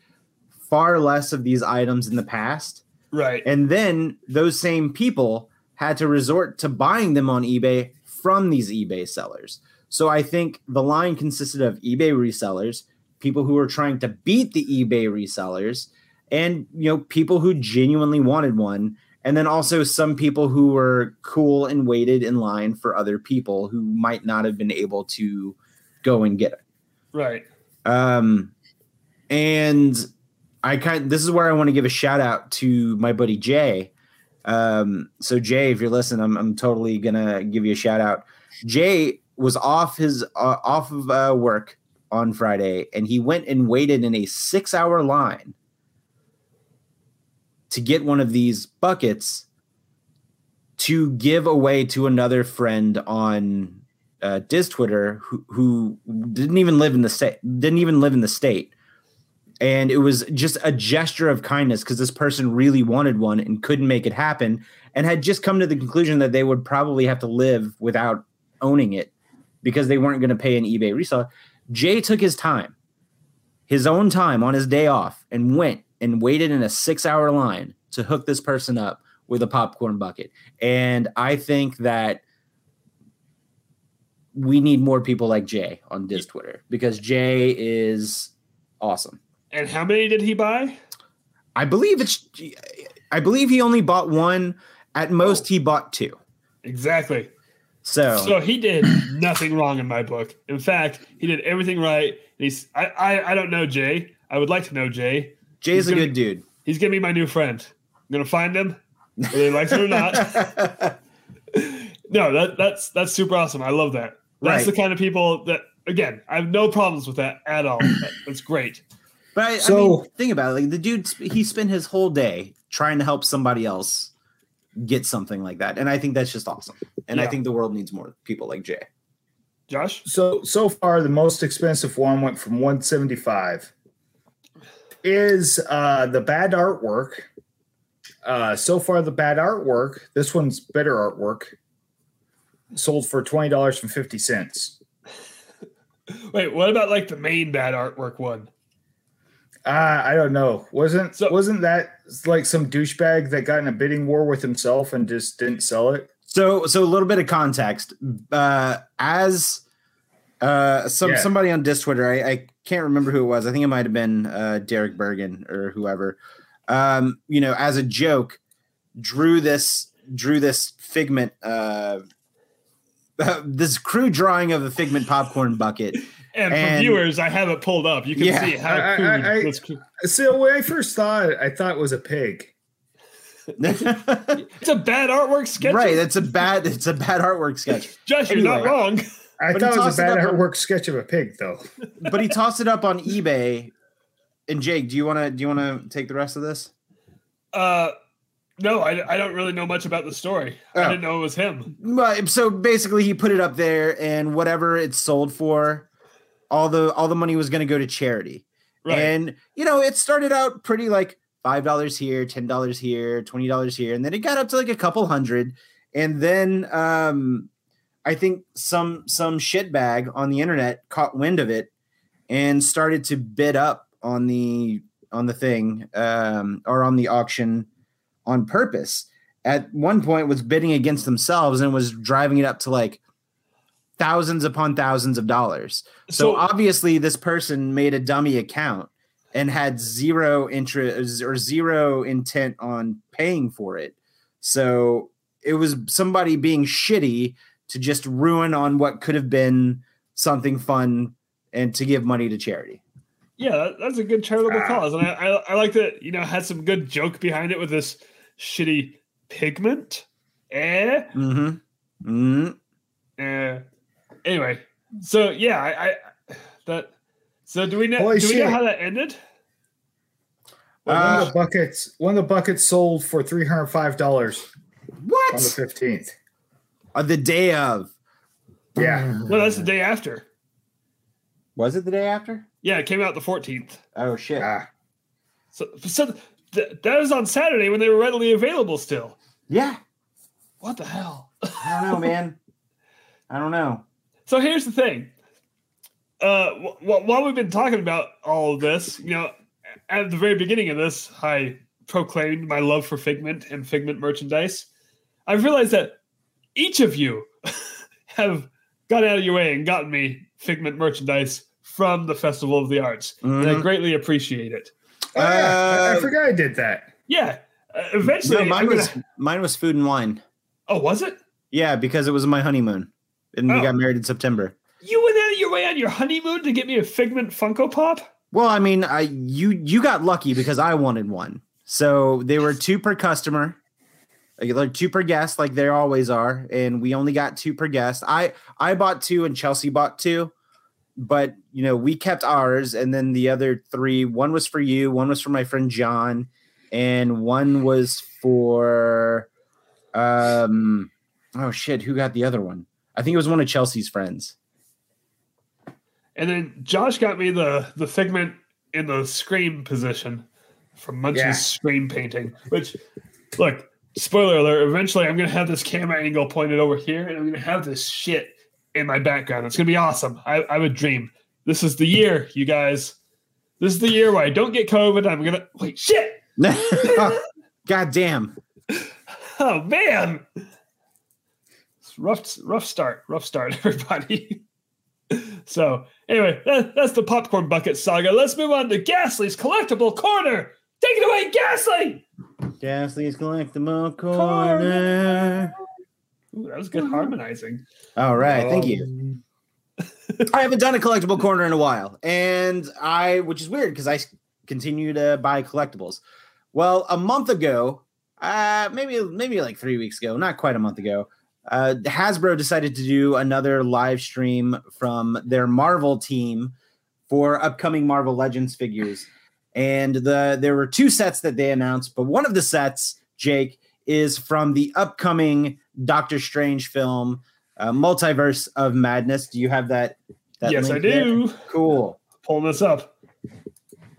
far less of these items in the past. Right. And then those same people had to resort to buying them on eBay from these eBay sellers. So I think the line consisted of eBay resellers, people who were trying to beat the eBay resellers, and you know people who genuinely wanted one, and then also some people who were cool and waited in line for other people who might not have been able to go and get it. Right. Um, and I kind this is where I want to give a shout out to my buddy Jay. Um, so Jay, if you're listening, I'm I'm totally gonna give you a shout out. Jay was off his uh, off of uh, work on Friday, and he went and waited in a six hour line to get one of these buckets to give away to another friend on Uh, Diz Twitter, who, who didn't even live in the state, didn't even live in the state, and it was just a gesture of kindness because this person really wanted one and couldn't make it happen, and had just come to the conclusion that they would probably have to live without owning it because they weren't going to pay an eBay reseller. Jay took his time, his own time on his day off, and went and waited in a six-hour line to hook this person up with a popcorn bucket, and I think that we need more people like Jay on Diz Twitter because Jay is awesome. And how many did he buy? I believe it's, I believe he only bought one. At most, oh. he bought two. Exactly. So, so he did nothing wrong in my book. In fact, he did everything right. And he's, I, I, I don't know Jay. I would like to know Jay. Jay's he's a gonna, good dude. He's going to be my new friend. I'm going to find him, whether he likes it or not. No, that, that's, that's super awesome. I love that. That's right. The kind of people that, again, I have no problems with that at all. That's great. But I, so, I mean, think about it. Like the dude, he spent his whole day trying to help somebody else get something like that. And I think that's just awesome. And yeah. I think the world needs more people like Jay. Josh? So, so far, the most expensive one went from one hundred seventy-five dollars. Is uh, the bad artwork. Uh, so far, the bad artwork. This one's better artwork. Sold for twenty dollars and fifty cents. Wait, what about like the main bad artwork one? Uh, I don't know. Wasn't so, wasn't that like some douchebag that got in a bidding war with himself and just didn't sell it? So, so a little bit of context. Uh, as uh, some yeah. somebody on Diz Twitter, I, I can't remember who it was. I think it might have been uh, Derek Bergen or whoever. Um, you know, as a joke, drew this drew this figment. Uh, Uh, this crude drawing of a Figment popcorn bucket. And, and for viewers, I have it pulled up. You can yeah, see how I, crude. I, I, was crude. So when I first saw it, I thought it was a pig. It's a bad artwork sketch. Right, that's a bad it's a bad artwork sketch. Josh, anyway, you're not wrong. I but thought it was a bad artwork on, sketch of a pig, though. But he tossed it up on eBay. And Jake, do you wanna do you wanna take the rest of this? Uh No, I, I don't really know much about the story. Oh. I didn't know it was him. So basically he put it up there and whatever it sold for, all the all the money was going to go to charity. Right. And, you know, it started out pretty like five dollars here, ten dollars here, twenty dollars here. And then it got up to like a couple hundred. And then um, I think some some shitbag on the internet caught wind of it and started to bid up on the on the thing um, or on the auction on purpose. At one point was bidding against themselves and was driving it up to like thousands upon thousands of dollars. So, so obviously this person made a dummy account and had zero interest or zero intent on paying for it. So it was somebody being shitty to just ruin on what could have been something fun and to give money to charity. Yeah, that's a good charitable cause. And I, I, I like that, you know, had some good joke behind it with this shitty Pigment. Eh? Mm-hmm. Mm-hmm. Eh. Anyway, so yeah, I, I that. So do we know? Holy do shit. we know how that ended? Well, uh, one of the buckets. One of the buckets sold for three hundred five dollars. What? On the fifteenth. Uh, the day of. Yeah. No, that's the day after. Was it the day after? Yeah, it came out the fourteenth. Oh shit. Ah. So so. Th- that was on Saturday when they were readily available still. Yeah. What the hell? I don't know, man. I don't know. So here's the thing. Uh, w- w- while we've been talking about all of this, you know, at the very beginning of this, I proclaimed my love for Figment and Figment merchandise. I've realized that each of you have got out of your way and gotten me Figment merchandise from the Festival of the Arts. Mm-hmm. And I greatly appreciate it. Oh, yeah. uh, I forgot I did that. Yeah. Uh, eventually. No, mine, gonna... was, mine was food and wine. Oh, was it? Yeah, because it was my honeymoon. And oh. we got married in September. You went out of your way on your honeymoon to get me a Figment Funko Pop? Well, I mean, I you you got lucky because I wanted one. So they were two per customer, like two per guest, like there always are. And we only got two per guest. I, I bought two and Chelsea bought two. But, you know, we kept ours, and then the other three, one was for you, one was for my friend John, and one was for, um, oh, shit, who got the other one? I think it was one of Chelsea's friends. And then Josh got me the, the Figment in the Scream position from Munch's yeah. Scream painting, which, look, spoiler alert, eventually I'm going to have this camera angle pointed over here, and I'm going to have this shit in my background. It's going to be awesome. I, I would dream. This is the year, you guys. This is the year where I don't get COVID. I'm going to... Wait, shit! oh, God damn. Oh, man. It's rough, rough start. Rough start, everybody. So, anyway, that, that's the popcorn bucket saga. Let's move on to Ghastly's Collectible Corner. Take it away, Ghastly! Ghastly's Collectible Corner. Corner. Ooh, that was good harmonizing. All right. Um, thank you. I haven't done a collectible corner in a while. And I, which is weird because I continue to buy collectibles. Well, a month ago, uh, maybe, maybe like three weeks ago, not quite a month ago, uh, Hasbro decided to do another live stream from their Marvel team for upcoming Marvel Legends figures. And the, there were two sets that they announced, but one of the sets, Jake, is from the upcoming Doctor Strange film, uh, Multiverse of Madness. Do you have that? that yes, I do. There? Cool. Pulling this up.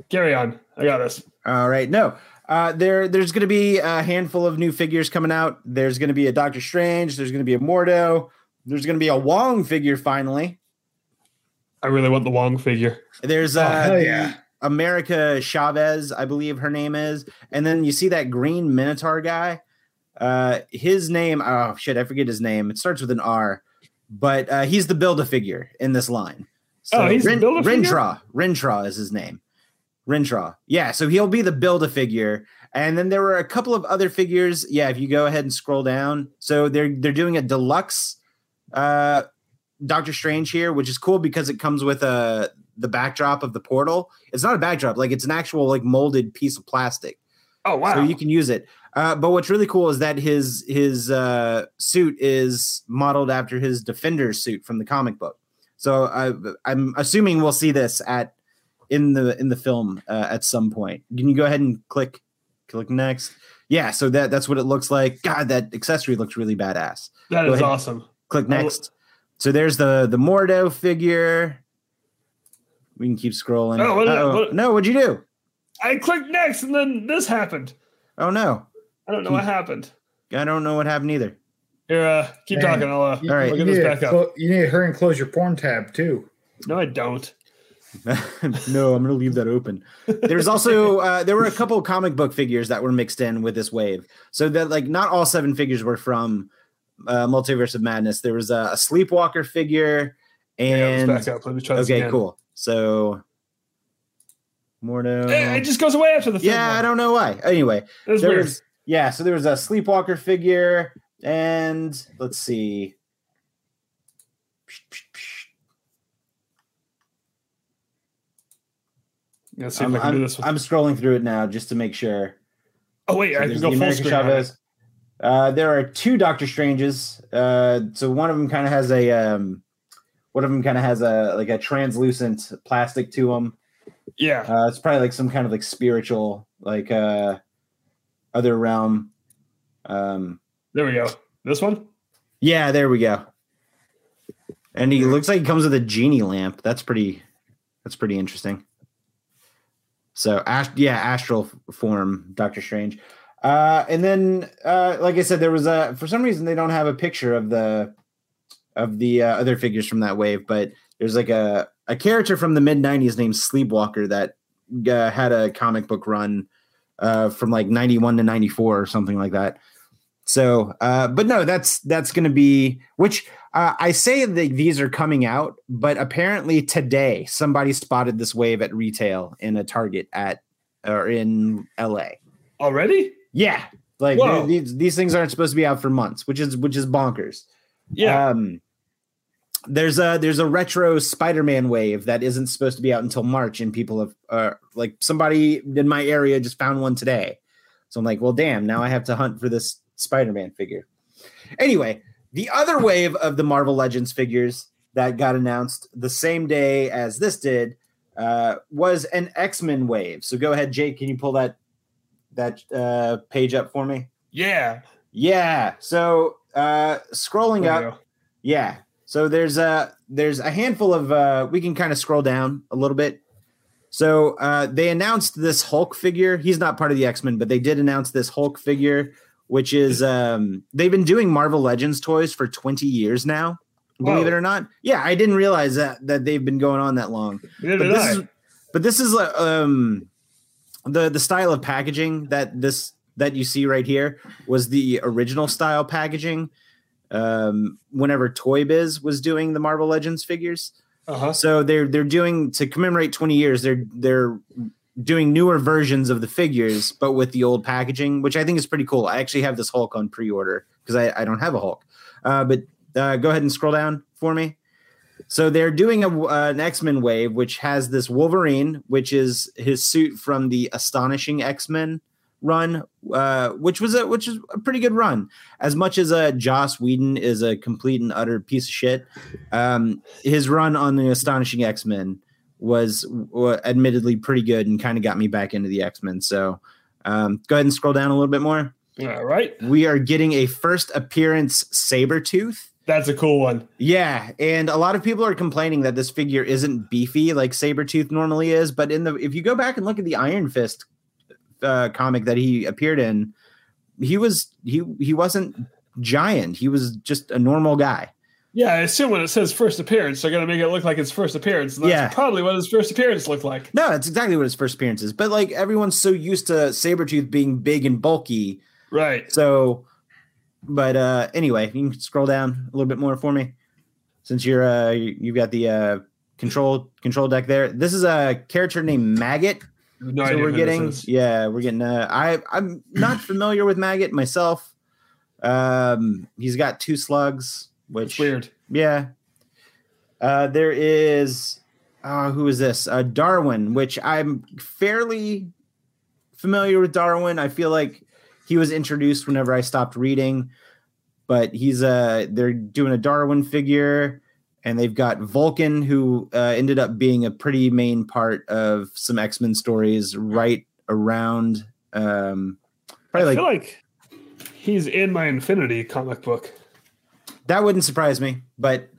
Carry on. I got this. All right. No, uh, there. There's going to be a handful of new figures coming out. There's going to be a Doctor Strange. There's going to be a Mordo. There's going to be a Wong figure finally. I really want the Wong figure. There's uh, oh, hell yeah. America Chavez, I believe her name is. And then you see that green Minotaur guy. Uh, his name, oh shit, I forget his name. It starts with an R, but uh, he's the Build-A-Figure in this line. So oh, he's Ren- the Build-A-Figure? Rentra. Rentra is his name. Rentra. Yeah, so he'll be the Build-A-Figure. And then there were a couple of other figures. Yeah, if you go ahead and scroll down. So they're they're doing a deluxe uh, Doctor Strange here, which is cool because it comes with a, the backdrop of the portal. It's not a backdrop. Like, it's an actual, like, molded piece of plastic. Oh, wow. So you can use it. Uh, but what's really cool is that his his uh, suit is modeled after his Defender suit from the comic book. So I, I'm assuming we'll see this at in the in the film uh, at some point. Can you go ahead and click click next? Yeah, so that that's what it looks like. God, that accessory looks really badass. That go is awesome. Click next. So there's the the Mordo figure. We can keep scrolling. Oh, what, what, no, what'd you do? I clicked next, and then this happened. Oh, no. I don't know what happened. I don't know what happened either. Here, uh, keep Man, talking. I'll, uh, you, all right. I'll get this back up. Cl- you need to hurry and close your porn tab, too. No, I don't. No, I'm going to leave that open. There's also, uh, there were a couple of comic book figures that were mixed in with this wave. So that, like, not all seven figures were from uh, Multiverse of Madness. There was a, a Sleepwalker figure. And yeah, back up. Let me try this okay, again. Cool. So, Mordo. It, it just goes away after the film. Yeah, one. I don't know why. Anyway, was there was, yeah. So there was a Sleepwalker figure, and let's see. Let's see I'm, if I can do this one. I'm scrolling through it now just to make sure. Oh wait, so I can go full screen. Uh, there are two Doctor Stranges. Uh, so one of them kind of has a. Um, One of them kind of has a like a translucent plastic to them. Yeah, uh, it's probably like some kind of like spiritual, like uh, other realm. Um, there we go. This one. Yeah, there we go. And he looks like he comes with a genie lamp. That's pretty. That's pretty interesting. So, ast- yeah, astral form, Doctor Strange. Uh, and then, uh, like I said, there was a. For some reason, they don't have a picture of the. of the uh, other figures from that wave, but there's like a, a character from the mid nineties named Sleepwalker that uh, had a comic book run uh, from like ninety-one to ninety-four or something like that. So, uh, but no, that's, that's going to be, which uh, I say that these are coming out, but apparently today somebody spotted this wave at retail in a Target at, or in L A already. Yeah. Like these, these things aren't supposed to be out for months, which is, which is bonkers. Yeah. Um, there's a there's a retro Spider-Man wave that isn't supposed to be out until March, and people have uh, like somebody in my area just found one today. So I'm like, well, damn, now I have to hunt for this Spider-Man figure. Anyway, the other wave of the Marvel Legends figures that got announced the same day as this did uh, was an X-Men wave. So go ahead, Jake, can you pull that that uh, page up for me? Yeah. Yeah. So Uh, scrolling there up, yeah. So there's a there's a handful of uh, we can kind of scroll down a little bit. So uh, they announced this Hulk figure. He's not part of the X-Men, but they did announce this Hulk figure, which is um, they've been doing Marvel Legends toys for twenty years now. Whoa. Believe it or not, yeah, I didn't realize that that they've been going on that long. Neither but, did this I. Is, but this is um the the style of packaging that this. that you see right here was the original style packaging um, whenever Toy Biz was doing the Marvel Legends figures. Uh-huh. So they're, they're doing to commemorate twenty years. They're, they're doing newer versions of the figures, but with the old packaging, which I think is pretty cool. I actually have this Hulk on pre-order because I, I don't have a Hulk, uh, but uh, go ahead and scroll down for me. So they're doing a, uh, an X-Men wave, which has this Wolverine, which is his suit from the Astonishing X-Men run, uh, which was a which is a pretty good run. As much as uh, Joss Whedon is a complete and utter piece of shit, um, his run on the Astonishing X-Men was w- admittedly pretty good and kind of got me back into the X-Men. So um, go ahead and scroll down a little bit more. All right. We are getting a first appearance Sabretooth. That's a cool one. Yeah, and a lot of people are complaining that this figure isn't beefy like Sabretooth normally is, but in the if you go back and look at the Iron Fist Uh, comic that he appeared in, he was he he wasn't giant. He was just a normal guy. Yeah, I assume when it says first appearance, they're gonna make it look like his first appearance. And that's yeah. probably what his first appearance looked like. No, that's exactly what his first appearance is. But like everyone's so used to Sabretooth being big and bulky, right? So, but uh, anyway, you can scroll down a little bit more for me, since you're uh, you've got the uh, control control deck there. This is a character named Maggot. No so we're getting, yeah, we're getting. Uh, I I'm not familiar with Maggot myself. Um, he's got two slugs, which That's weird. Yeah. Uh, there is, uh, who is this? Uh, Darwin, which I'm fairly familiar with. Darwin, I feel like he was introduced whenever I stopped reading, but he's uh they're doing a Darwin figure. And they've got Vulcan, who uh, ended up being a pretty main part of some X-Men stories right around. Um, probably I like, feel like he's in my Infinity comic book. That wouldn't surprise me, but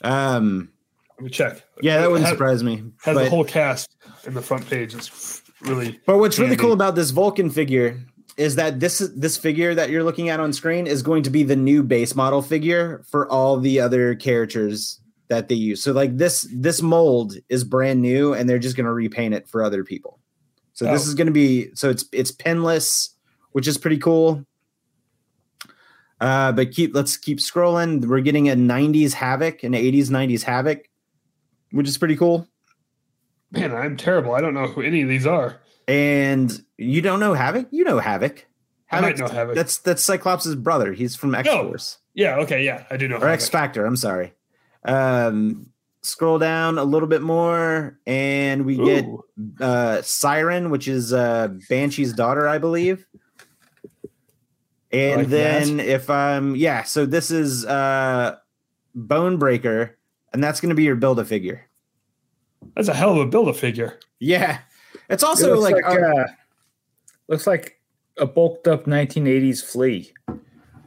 um, Let me check. Yeah, that wouldn't had, surprise me. Has but, the whole cast in the front page. It's really. But what's handy. Really cool about this Vulcan figure is that this this figure that you're looking at on screen is going to be the new base model figure for all the other characters that they use. So like this this mold is brand new, and they're just going to repaint it for other people. So oh. this is going to be so it's it's pinless, which is pretty cool. Uh, but keep let's keep scrolling. We're getting a nineties Havoc, an eighties nineties Havoc, which is pretty cool. Man, I'm terrible. I don't know who any of these are. And you don't know Havoc? You know Havoc. Havoc I might know Havoc. That's that's Cyclops' brother. He's from X-Force. No. Yeah, okay, yeah. I do know Or Havoc. X-Factor, I'm sorry. Um, scroll down a little bit more, and we Ooh. get uh, Siren, which is uh, Banshee's daughter, I believe. And like then that. if um yeah, so this is uh Bonebreaker, and that's gonna be your Build-A-Figure. That's a hell of a Build-A-Figure. Yeah. It's also it looks like, like our, uh, looks like a bulked up nineteen eighties Flea.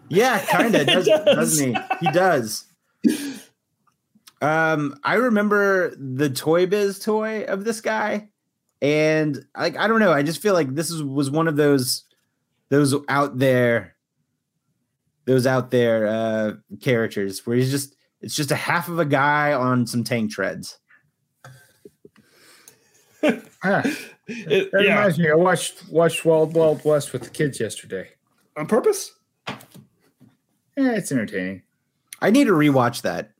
Yeah, kinda, does, does. doesn't he? He does. Um, I remember the Toy Biz toy of this guy, and like I don't know, I just feel like this is was one of those Those out there, those out there uh, characters where he's just, it's just a half of a guy on some tank treads. ah, it, that yeah. reminds me, I watched, watched Wild Wild West with the kids yesterday. On purpose? Yeah, it's entertaining. I need to rewatch that.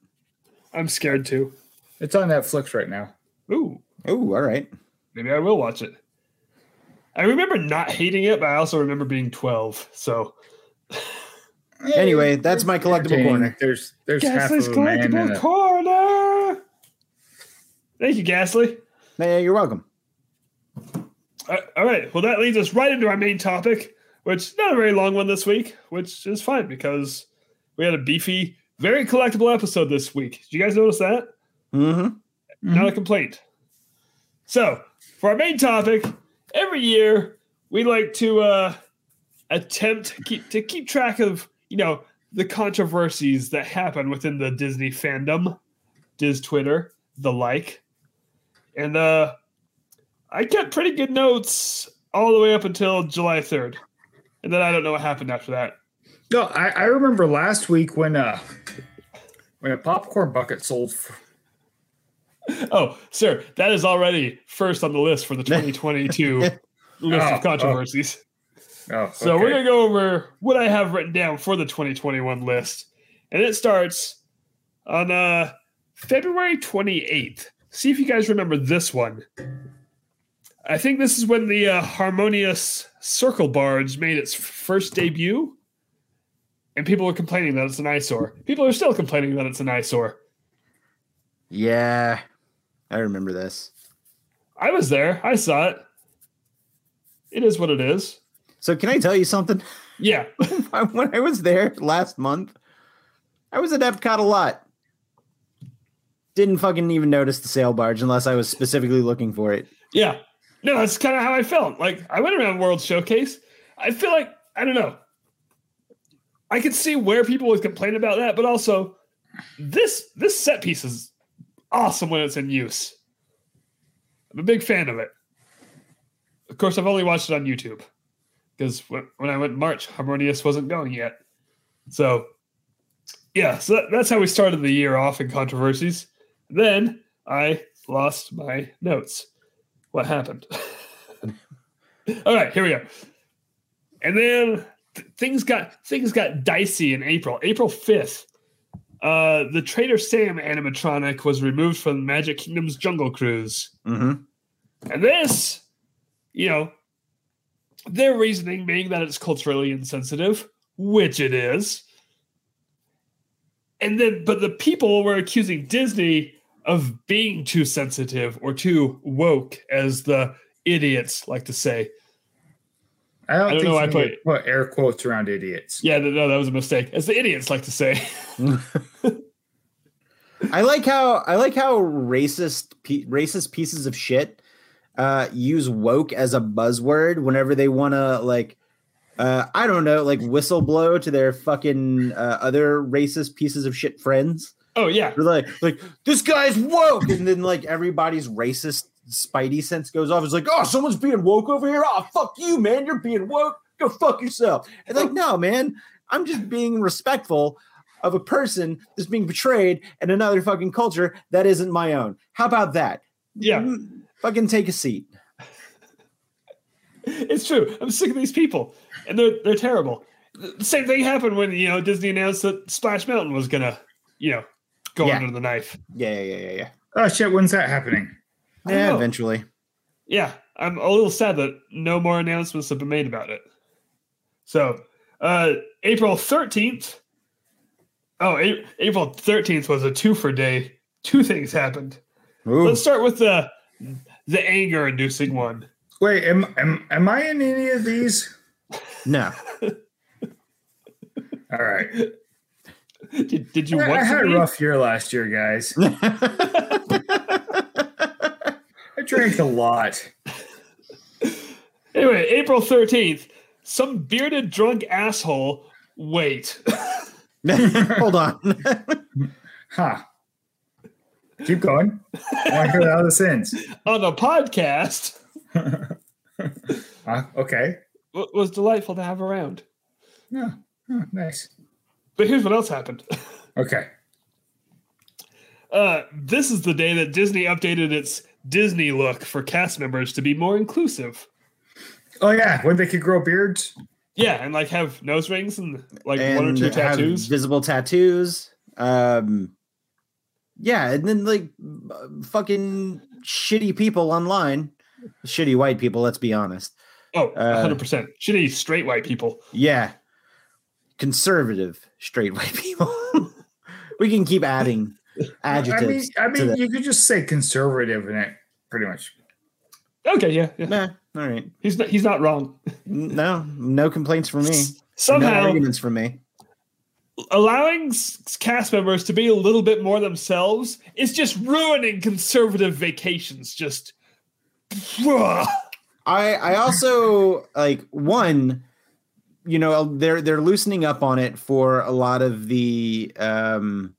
I'm scared too. It's on Netflix right now. Ooh. Ooh, all right. Maybe I will watch it. I remember not hating it, but I also remember being twelve. So, anyway, that's my collectible corner. There's there's Gasly's half of a man collectible in a... corner. Thank you, Gasly. Hey, you're welcome. Uh, all right, well, that leads us right into our main topic, which is not a very long one this week, which is fine because we had a beefy, very collectible episode this week. Did you guys notice that? Mm-hmm. Not mm-hmm. a complaint. So, for our main topic. Every year, we like to uh, attempt to keep, to keep track of, you know, the controversies that happen within the Disney fandom, Diz Twitter, the like. And uh, I kept pretty good notes all the way up until July third. And then I don't know what happened after that. No, I, I remember last week when uh, when a popcorn bucket sold for... Oh, sir, that is already first on the list for the twenty twenty-two list oh, of controversies. Oh, oh okay. So we're going to go over what I have written down for the twenty twenty-one list. And it starts on uh, February twenty-eighth. See if you guys remember this one. I think this is when the uh, Harmonious Circle Barge made its first debut. And people were complaining that it's an eyesore. People are still complaining that it's an eyesore. Yeah. I remember this. I was there. I saw it. It is what it is. So can I tell you something? Yeah. When I was there last month, I was at Epcot a lot. Didn't fucking even notice the sail barge unless I was specifically looking for it. Yeah. No, that's kind of how I felt. Like, I went around World Showcase. I feel like, I don't know. I could see where people would complain about that, but also this this set piece is awesome when it's in use. I'm a big fan of it. Of course, I've only watched it on YouTube because when, when I went in March, Harmonious wasn't going yet. So, yeah, so that, that's how we started the year off in controversies. Then I lost my notes. What happened? All right, here we go. And then th- things got things got dicey in April. April fifth. Uh, the Trader Sam animatronic was removed from Magic Kingdom's Jungle Cruise. Mm-hmm. And this, you know, their reasoning being that it's culturally insensitive, which it is. And then, but the people were accusing Disney of being too sensitive or too woke, as the idiots like to say. I don't, I don't think know why I put, put air quotes around idiots. Yeah, no, that was a mistake. As the idiots like to say. I like how I like how racist racist pieces of shit uh, use woke as a buzzword whenever they want to, like, uh, I don't know, like whistleblow to their fucking uh, other racist pieces of shit friends. Oh yeah, they're like like this guy's woke, and then like everybody's racist Spidey sense goes off. It's like, oh, someone's being woke over here. Oh, fuck you, man. You're being woke. Go fuck yourself. It's like, no, man. I'm just being respectful of a person that's being betrayed in another fucking culture that isn't my own. How about that? Yeah. Mm, fucking take a seat. It's true. I'm sick of these people, and they're they're terrible. The same thing happened when, you know, Disney announced that Splash Mountain was gonna, you know, go yeah. under the knife. Yeah, yeah, yeah, yeah. Oh shit! When's that happening? Yeah, eventually. Yeah, I'm a little sad that no more announcements have been made about it. So, uh, April thirteenth. Oh, a- April thirteenth was a twofer day. Two things happened. Ooh. Let's start with the the anger-inducing one. Wait, am am am I in any of these? No. All right. Did, did you? I, want I had a rough year last year, guys. I drank a lot. Anyway, April thirteenth, some bearded drunk asshole. Wait. Hold on. Huh. Keep going. I want to hear how this ends. On a podcast. uh, okay. It was delightful to have around. Yeah. Oh, nice. But here's what else happened. Okay. Uh, this is the day that Disney updated its Disney look for cast members to be more inclusive. Oh, yeah. When they could grow beards. Yeah, and like have nose rings and like and one or two tattoos. Have visible tattoos. Um, yeah, and then like fucking shitty people online. Shitty white people, let's be honest. Oh, one hundred percent. Uh, shitty straight white people. Yeah. Conservative straight white people. We can keep adding adjectives. I mean, I mean you could just say conservative in it, pretty much. Okay, yeah, yeah. Nah, all right. He's not, he's not wrong. No, no complaints from me. Somehow, no arguments from me. Allowing cast members to be a little bit more themselves is just ruining conservative vacations. Just. I I also like one. You know, they're they're loosening up on it for a lot of the um,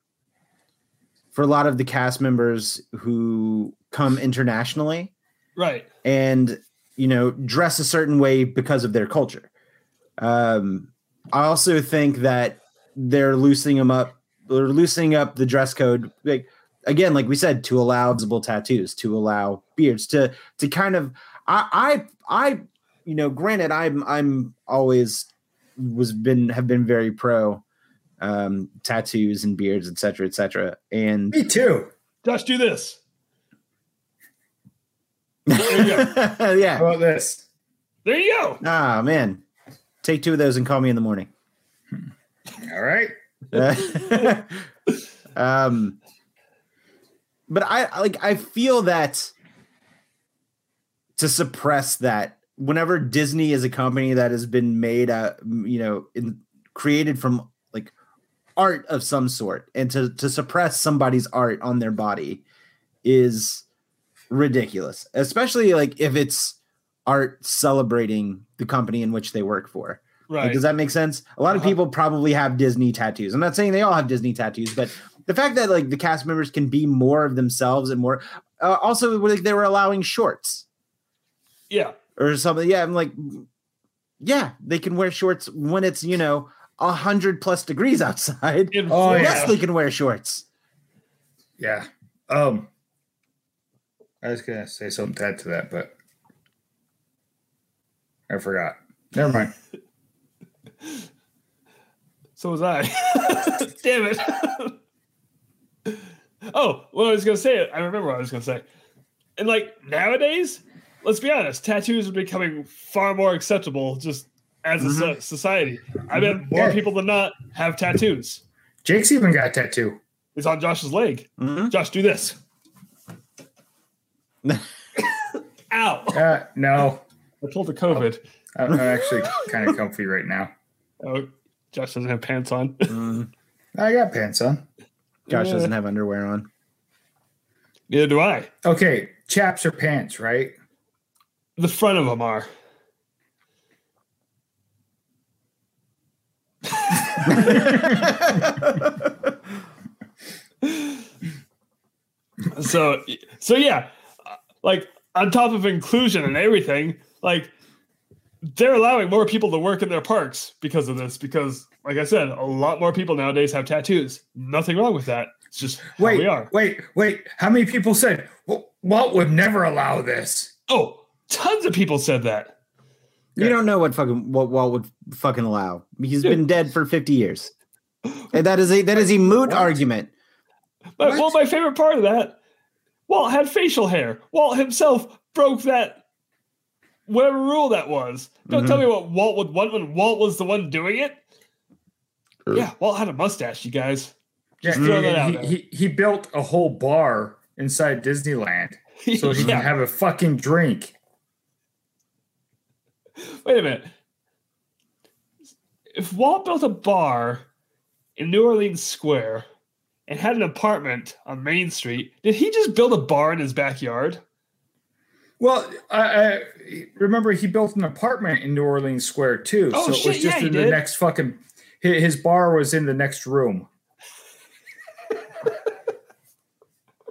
for a lot of the cast members who come internationally, right? And you know, dress a certain way because of their culture. Um, I also think that they're loosening them up. They're loosening up the dress code, like again, like we said, to allow visible tattoos, to allow beards, to to kind of I I I you know, granted, I'm I'm always. was been have been very pro um tattoos and beards, etc, etc, and me too. Josh, do this. There you go. Yeah, how about this? There you go. Ah, man, take two of those and call me in the morning. All right. uh, um but I like I feel that to suppress that, whenever Disney is a company that has been made, uh, you know, in, created from like art of some sort, and to, to suppress somebody's art on their body is ridiculous, especially like if it's art celebrating the company in which they work for. Right. Like, does that make sense? A lot uh-huh. of people probably have Disney tattoos. I'm not saying they all have Disney tattoos, but the fact that like the cast members can be more of themselves and more uh, also like they were allowing shorts. Yeah. Or something. Yeah, I'm like, yeah, they can wear shorts when it's, you know, a hundred plus degrees outside. In, oh, yes, yeah. They can wear shorts. Yeah. Um, I was gonna say something to add to that, but I forgot. Never mind. So was I. Damn it. Oh, well, I was gonna say. I remember what I was gonna say. And like nowadays, let's be honest, tattoos are becoming far more acceptable just as a mm-hmm. society. I bet more yeah. people than not have tattoos. Jake's even got a tattoo. It's on Josh's leg. Mm-hmm. Josh, do this. Ow. Uh, no. I told the COVID. Oh, I'm actually kind of comfy right now. Oh, Josh doesn't have pants on. Mm. I got pants on. Josh yeah. doesn't have underwear on. Neither do I. Okay, chaps are pants, right? The front of them are. So, so yeah, like on top of inclusion and everything, like they're allowing more people to work in their parks because of this. Because, like I said, a lot more people nowadays have tattoos. Nothing wrong with that. It's just wait, how we are. Wait, wait. How many people said Walt would never allow this? Oh, tons of people said that. You yeah. don't know what fucking what Walt would fucking allow. He's Dude. been dead for fifty years, and that is a that is a moot what? argument. But, well, my favorite part of that, Walt had facial hair. Walt himself broke that, whatever rule that was. Don't mm-hmm. tell me what Walt would want when Walt was the one doing it. Sure. Yeah, Walt had a mustache, you guys. Just yeah, throw that out he, there. He, he built a whole bar inside Disneyland so he yeah. can have a fucking drink. Wait a minute. If Walt built a bar in New Orleans Square and had an apartment on Main Street, did he just build a bar in his backyard? Well, I, I remember he built an apartment in New Orleans Square, too. Oh, so shit, it was just yeah, in the did. next fucking... His bar was in the next room.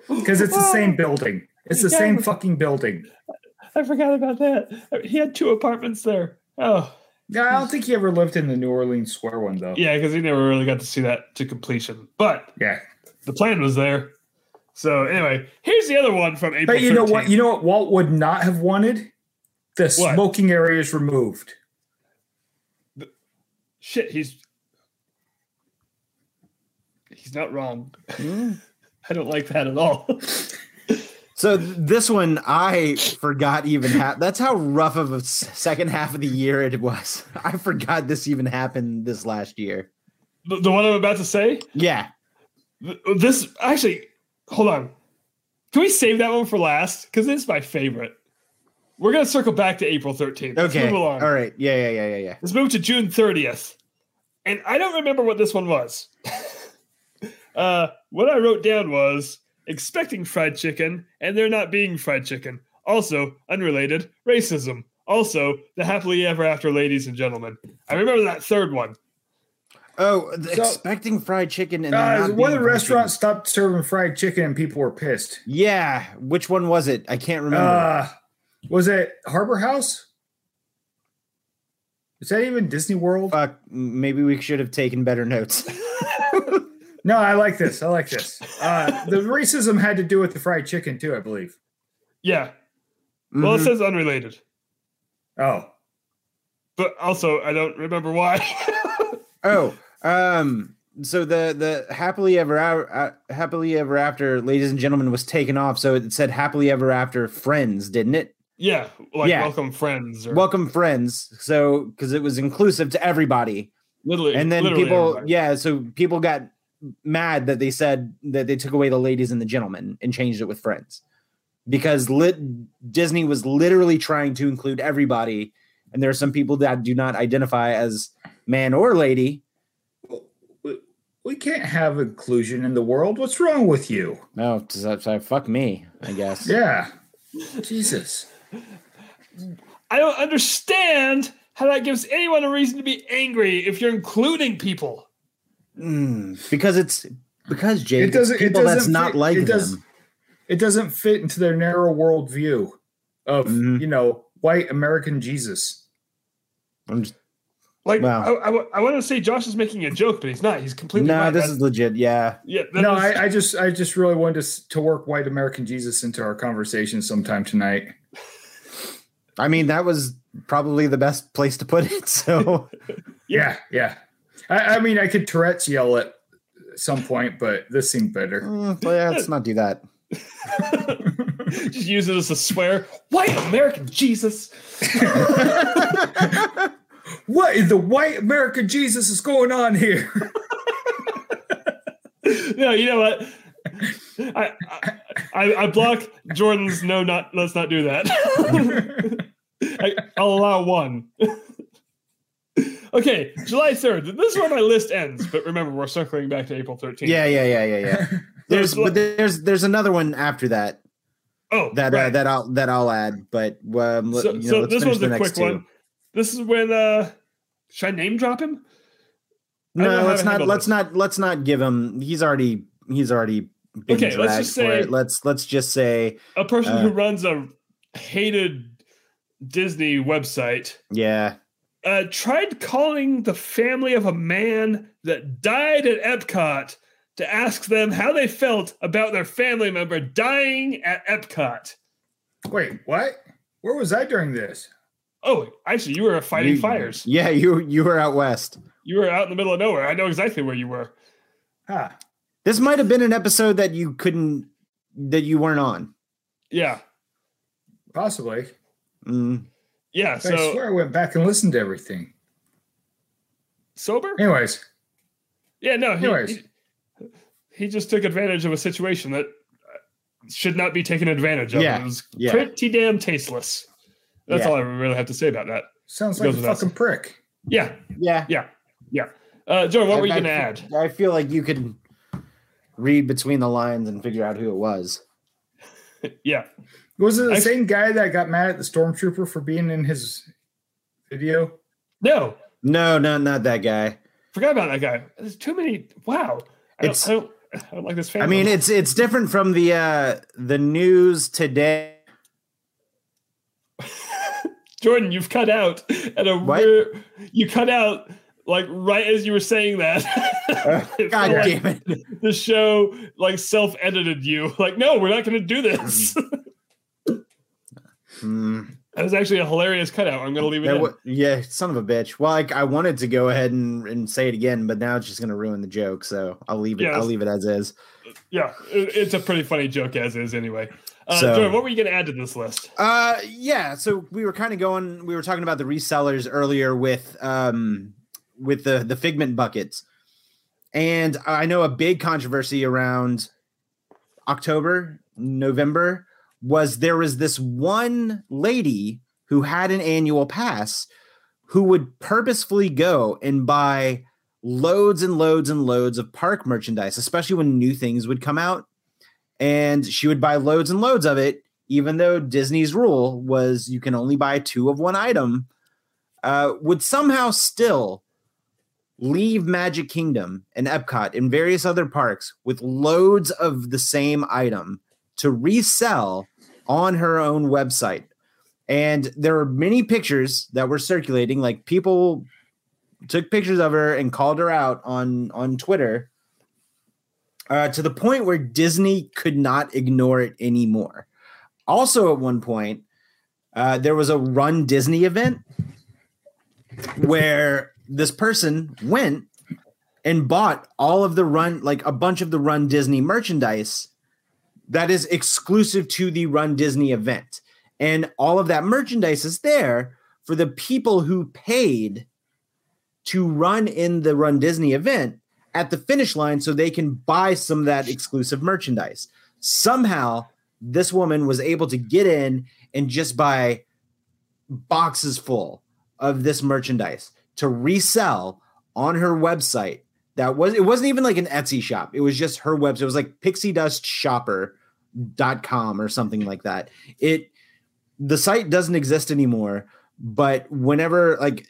Because it's the oh, same building. It's the yeah, same fucking building. I forgot about that. He had two apartments there. Oh. Yeah, I don't think he ever lived in the New Orleans Square one, though. Yeah, because he never really got to see that to completion. But yeah, the plan was there. So anyway, here's the other one from April. But you know what? You know what Walt would not have wanted? The smoking areas removed. The, shit, he's he's not wrong. Mm. I don't like that at all. So this one, I forgot even happened. That's how rough of a second half of the year it was. I forgot this even happened this last year. The, the one I'm about to say? Yeah. This, actually, hold on. Can we save that one for last? Because it's my favorite. We're going to circle back to April thirteenth. Okay. Let's move along. All right. Yeah, yeah, yeah, yeah, yeah. Let's move to June thirtieth. And I don't remember what this one was. uh, what I wrote down was... expecting fried chicken, and there not being fried chicken. Also, unrelated, racism. Also, the happily ever after, ladies and gentlemen. I remember that third one. Oh, the so, expecting fried chicken. and uh, One of the restaurants stopped serving fried chicken and people were pissed. Yeah. Which one was it? I can't remember. Uh, was it Harbor House? Is that even Disney World? Uh, maybe we should have taken better notes. No, I like this. I like this. Uh, the racism had to do with the fried chicken, too, I believe. Yeah. Well, mm-hmm. It says unrelated. Oh. But also, I don't remember why. oh. Um, so the, the happily ever uh, happily ever after, ladies and gentlemen, was taken off. So it said happily ever after friends, didn't it? Yeah. Like yeah. welcome friends. Or... welcome friends. So because it was inclusive to everybody. Literally. And then literally people. Everybody. Yeah. So people got mad that they said that they took away the ladies and the gentlemen and changed it with friends, because lit Disney was literally trying to include everybody, and there are some people that do not identify as man or lady. We can't have inclusion in the world. What's wrong with you? No, fuck me, I guess. Yeah, Jesus, I don't understand how that gives anyone a reason to be angry if you're including people. Mm, because it's because Jay, it doesn't, people it doesn't that's not fit, like it does, them. It doesn't fit into their narrow world view of mm-hmm. you know white American Jesus. I'm just, like wow. I, I, I want to say Josh is making a joke, but he's not. He's completely no. White. This that's, is legit. Yeah. Yeah. No, was, I, I just I just really wanted to to work white American Jesus into our conversation sometime tonight. I mean, that was probably the best place to put it. So yeah, yeah. I, I mean, I could Tourette's yell at some point, but this seemed better. Mm, yeah, let's not do that. Just use it as a swear. White American Jesus. What in the white American Jesus is going on here? No, you know what? I I, I block Jordan's. No, not let's not do that. I, I'll allow one. Okay, July third. This is where my list ends, but remember, we're circling back to April thirteenth. Yeah, yeah, yeah, yeah, yeah. There's, but there's, there's another one after that. Oh, that right. uh, that I'll that I'll add, but um, so, you know, so let's this one's the a quick two. one. This is when uh, should I name drop him? No, let's not. Let's this. not. Let's not give him. He's already he's already been okay, let's just say it. let's let's just say a person uh, who runs a hated Disney website. Yeah. Uh, tried calling the family of a man that died at Epcot to ask them how they felt about their family member dying at Epcot. Wait, what? Where was I during this? Oh, actually, you were fighting you, fires. Yeah, you you were out west. You were out in the middle of nowhere. I know exactly where you were. Huh. This might have been an episode that you couldn't, that you weren't on. Yeah. Possibly. Mm. Yeah, so I swear I went back and listened to everything. Sober? Anyways. Yeah, no. He, Anyways. He, he just took advantage of a situation that should not be taken advantage of. Yeah. It was yeah. pretty damn tasteless. That's yeah. all I really have to say about that. Sounds like a fucking us. prick. Yeah. Yeah. Yeah. Yeah. Uh, Joe, what I, were you going to add? I feel like you could read between the lines and figure out who it was. yeah. Was it the I, same guy that got mad at the stormtrooper for being in his video? No. No, no, not that guy. Forgot about that guy. There's too many. Wow. I it's, don't, I don't, I don't like this. Family. I mean, it's it's different from the uh, the news today. Jordan, you've cut out at a weird, you cut out like right as you were saying that. God damn like it. The show like self-edited you. Like, no, we're not going to do this. Mm. That was actually a hilarious cutout. I'm going to leave it that in. W- yeah, son of a bitch. Well, I, I wanted to go ahead and, and say it again, but now it's just going to ruin the joke, so I'll leave it. Yeah, I'll leave it as is. Yeah, it, it's a pretty funny joke as is anyway. Uh, so, Jordan, what were you going to add to this list? Uh, yeah, so we were kind of going. We were talking about the resellers earlier with um with the the Figment buckets, and I know a big controversy around October, November. Was there was this one lady who had an annual pass who would purposefully go and buy loads and loads and loads of park merchandise, especially when new things would come out. And she would buy loads and loads of it, even though Disney's rule was you can only buy two of one item, uh, would somehow still leave Magic Kingdom and Epcot and various other parks with loads of the same item to resell on her own website. And there are many pictures that were circulating. Like, people took pictures of her and called her out on, on Twitter uh, to the point where Disney could not ignore it anymore. Also, at one point, uh, there was a Run Disney event where this person went and bought all of the Run, like a bunch of the Run Disney merchandise that is exclusive to the Run Disney event. And all of that merchandise is there for the people who paid to run in the Run Disney event at the finish line so they can buy some of that exclusive merchandise. Somehow, this woman was able to get in and just buy boxes full of this merchandise to resell on her website. That was, it wasn't even like an Etsy shop. It was just her website. It was like pixie dust shopper dot com or something like that. It, the site doesn't exist anymore, but whenever, like,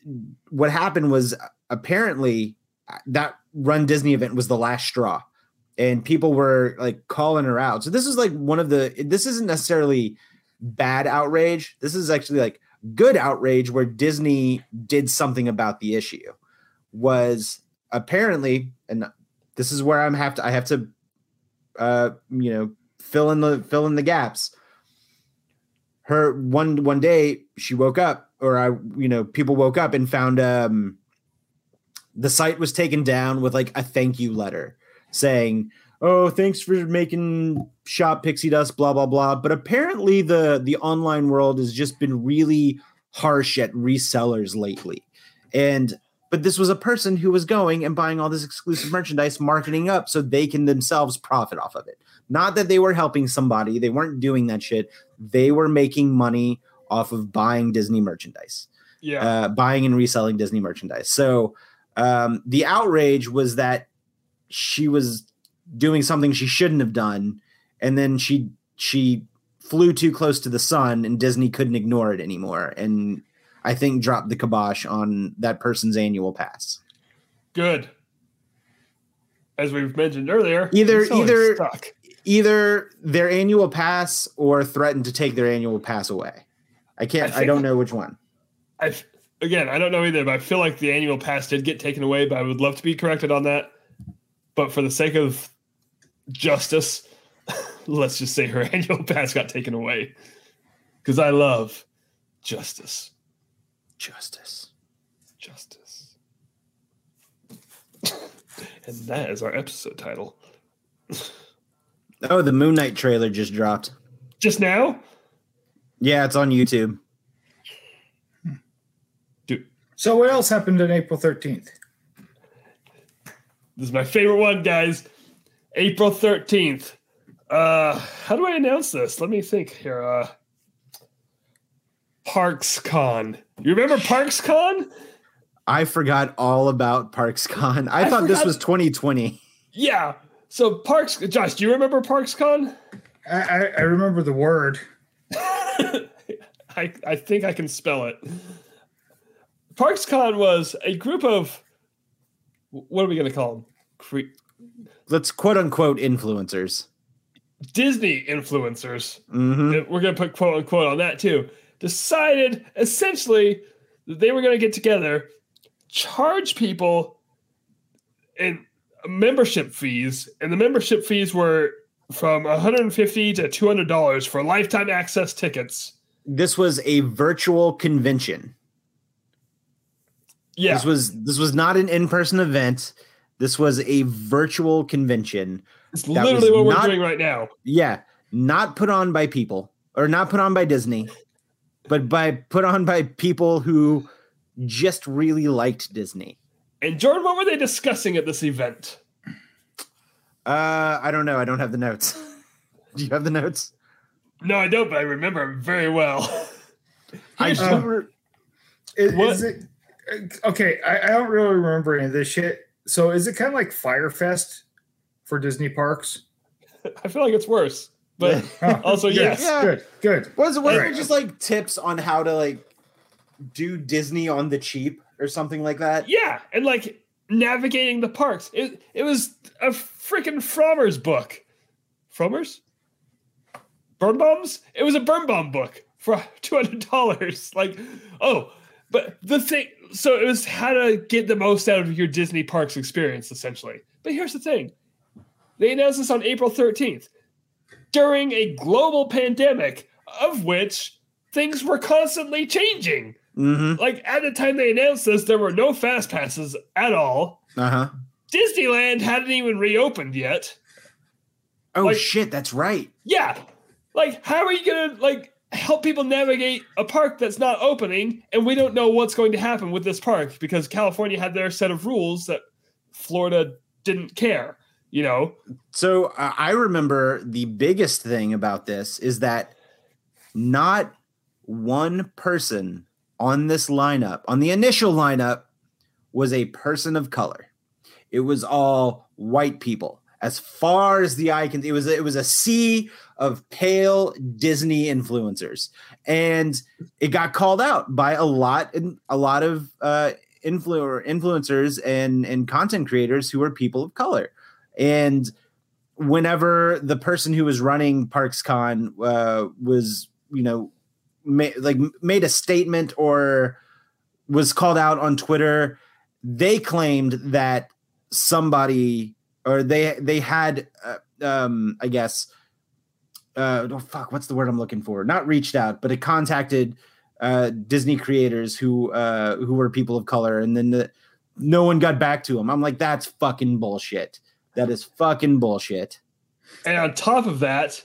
what happened was apparently that Run Disney event was the last straw and people were like calling her out. So this is like one of the, this isn't necessarily bad outrage. This is actually like good outrage where Disney did something about the issue. Was apparently, and this is where I'm have to, I have to, uh, you know, fill in the, fill in the gaps. Her one, one day she woke up, or I, you know, people woke up and found, um, the site was taken down with like a thank you letter saying, "Oh, thanks for making Shop Pixie Dust, blah, blah, blah." But apparently the, the online world has just been really harsh at resellers lately. And, But this was a person who was going and buying all this exclusive merchandise, marketing up so they can themselves profit off of it. Not that they were helping somebody. They weren't doing that shit. They were making money off of buying Disney merchandise. Yeah. Uh, buying and reselling Disney merchandise. So um, the outrage was that she was doing something she shouldn't have done. And then she she flew too close to the sun and Disney couldn't ignore it anymore. And I think dropped the kibosh on that person's annual pass. Good. as we've mentioned earlier, either either stuck. either their annual pass or threatened to take their annual pass away. I can't. I, I don't know which one. I again, I don't know either, but I feel like the annual pass did get taken away. But I would love to be corrected on that. But for the sake of justice, let's just say her annual pass got taken away, because I love justice. Justice. Justice. And that is our episode title. Oh, the Moon Knight trailer just dropped. Just now? Yeah, it's on YouTube. Dude. So what else happened on April thirteenth? This is my favorite one, guys. April thirteenth. Uh, how do I announce this? Let me think here. Uh, ParksCon. You remember ParksCon? I forgot all about ParksCon. I, I thought forgot. This was twenty twenty. Yeah. So Parks, Josh, do you remember ParksCon? I, I, I remember the word. I, I think I can spell it. ParksCon was a group of, what are we going to call them? Cre- Let's quote unquote influencers. Disney influencers. Mm-hmm. We're going to put quote unquote on that too. Decided essentially that they were going to get together, charge people in membership fees, and the membership fees were from one hundred fifty dollars to two hundred dollars for lifetime access tickets. This was a virtual convention. Yeah. This was this was not an in-person event. This was a virtual convention. It's literally what we're doing right now. Yeah. Not put on by people, or not put on by Disney, but by put on by people who just really liked Disney. And Jordan, what were they discussing at this event? Uh, I don't know. I don't have the notes. Do you have the notes? No, I don't, but I remember very well. I just remember. Is, is it, okay, I, I don't really remember any of this shit. So is it kind of like Firefest for Disney parks? I feel like it's worse, but also yes. Yeah. Good, good. Wasn't was right. it just like tips on how to like do Disney on the cheap? Or something like that. Yeah, and like navigating the parks. It it was a freaking Frommer's book. Frommer's? Burn Bombs? It was a Burn Bomb book for two hundred dollars. Like, oh, but the thing, so it was how to get the most out of your Disney parks experience, essentially. But here's the thing. They announced this on April thirteenth, during a global pandemic of which things were constantly changing. Mm-hmm. Like, at the time they announced this, there were no fast passes at all. Uh-huh. Disneyland hadn't even reopened yet. Oh, like, shit, that's right. Yeah. Like, how are you going to, like, help people navigate a park that's not opening, and we don't know what's going to happen with this park, because California had their set of rules that Florida didn't care, you know? So, uh, I remember the biggest thing about this is that not one person on this lineup, on the initial lineup, was a person of color. It was all white people. As far as the eye can, it was it was a sea of pale Disney influencers, and it got called out by a lot a lot of uh, influ- influencers and and content creators who were people of color. And whenever the person who was running ParksCon uh, was, you know. Made, like made a statement or was called out on Twitter, they claimed that somebody or they they had uh, um I guess uh oh fuck what's the word I'm looking for not reached out, but it contacted uh Disney creators who uh who were people of color, and then the, no one got back to them. I'm like, that's fucking bullshit. That is fucking bullshit. And on top of that,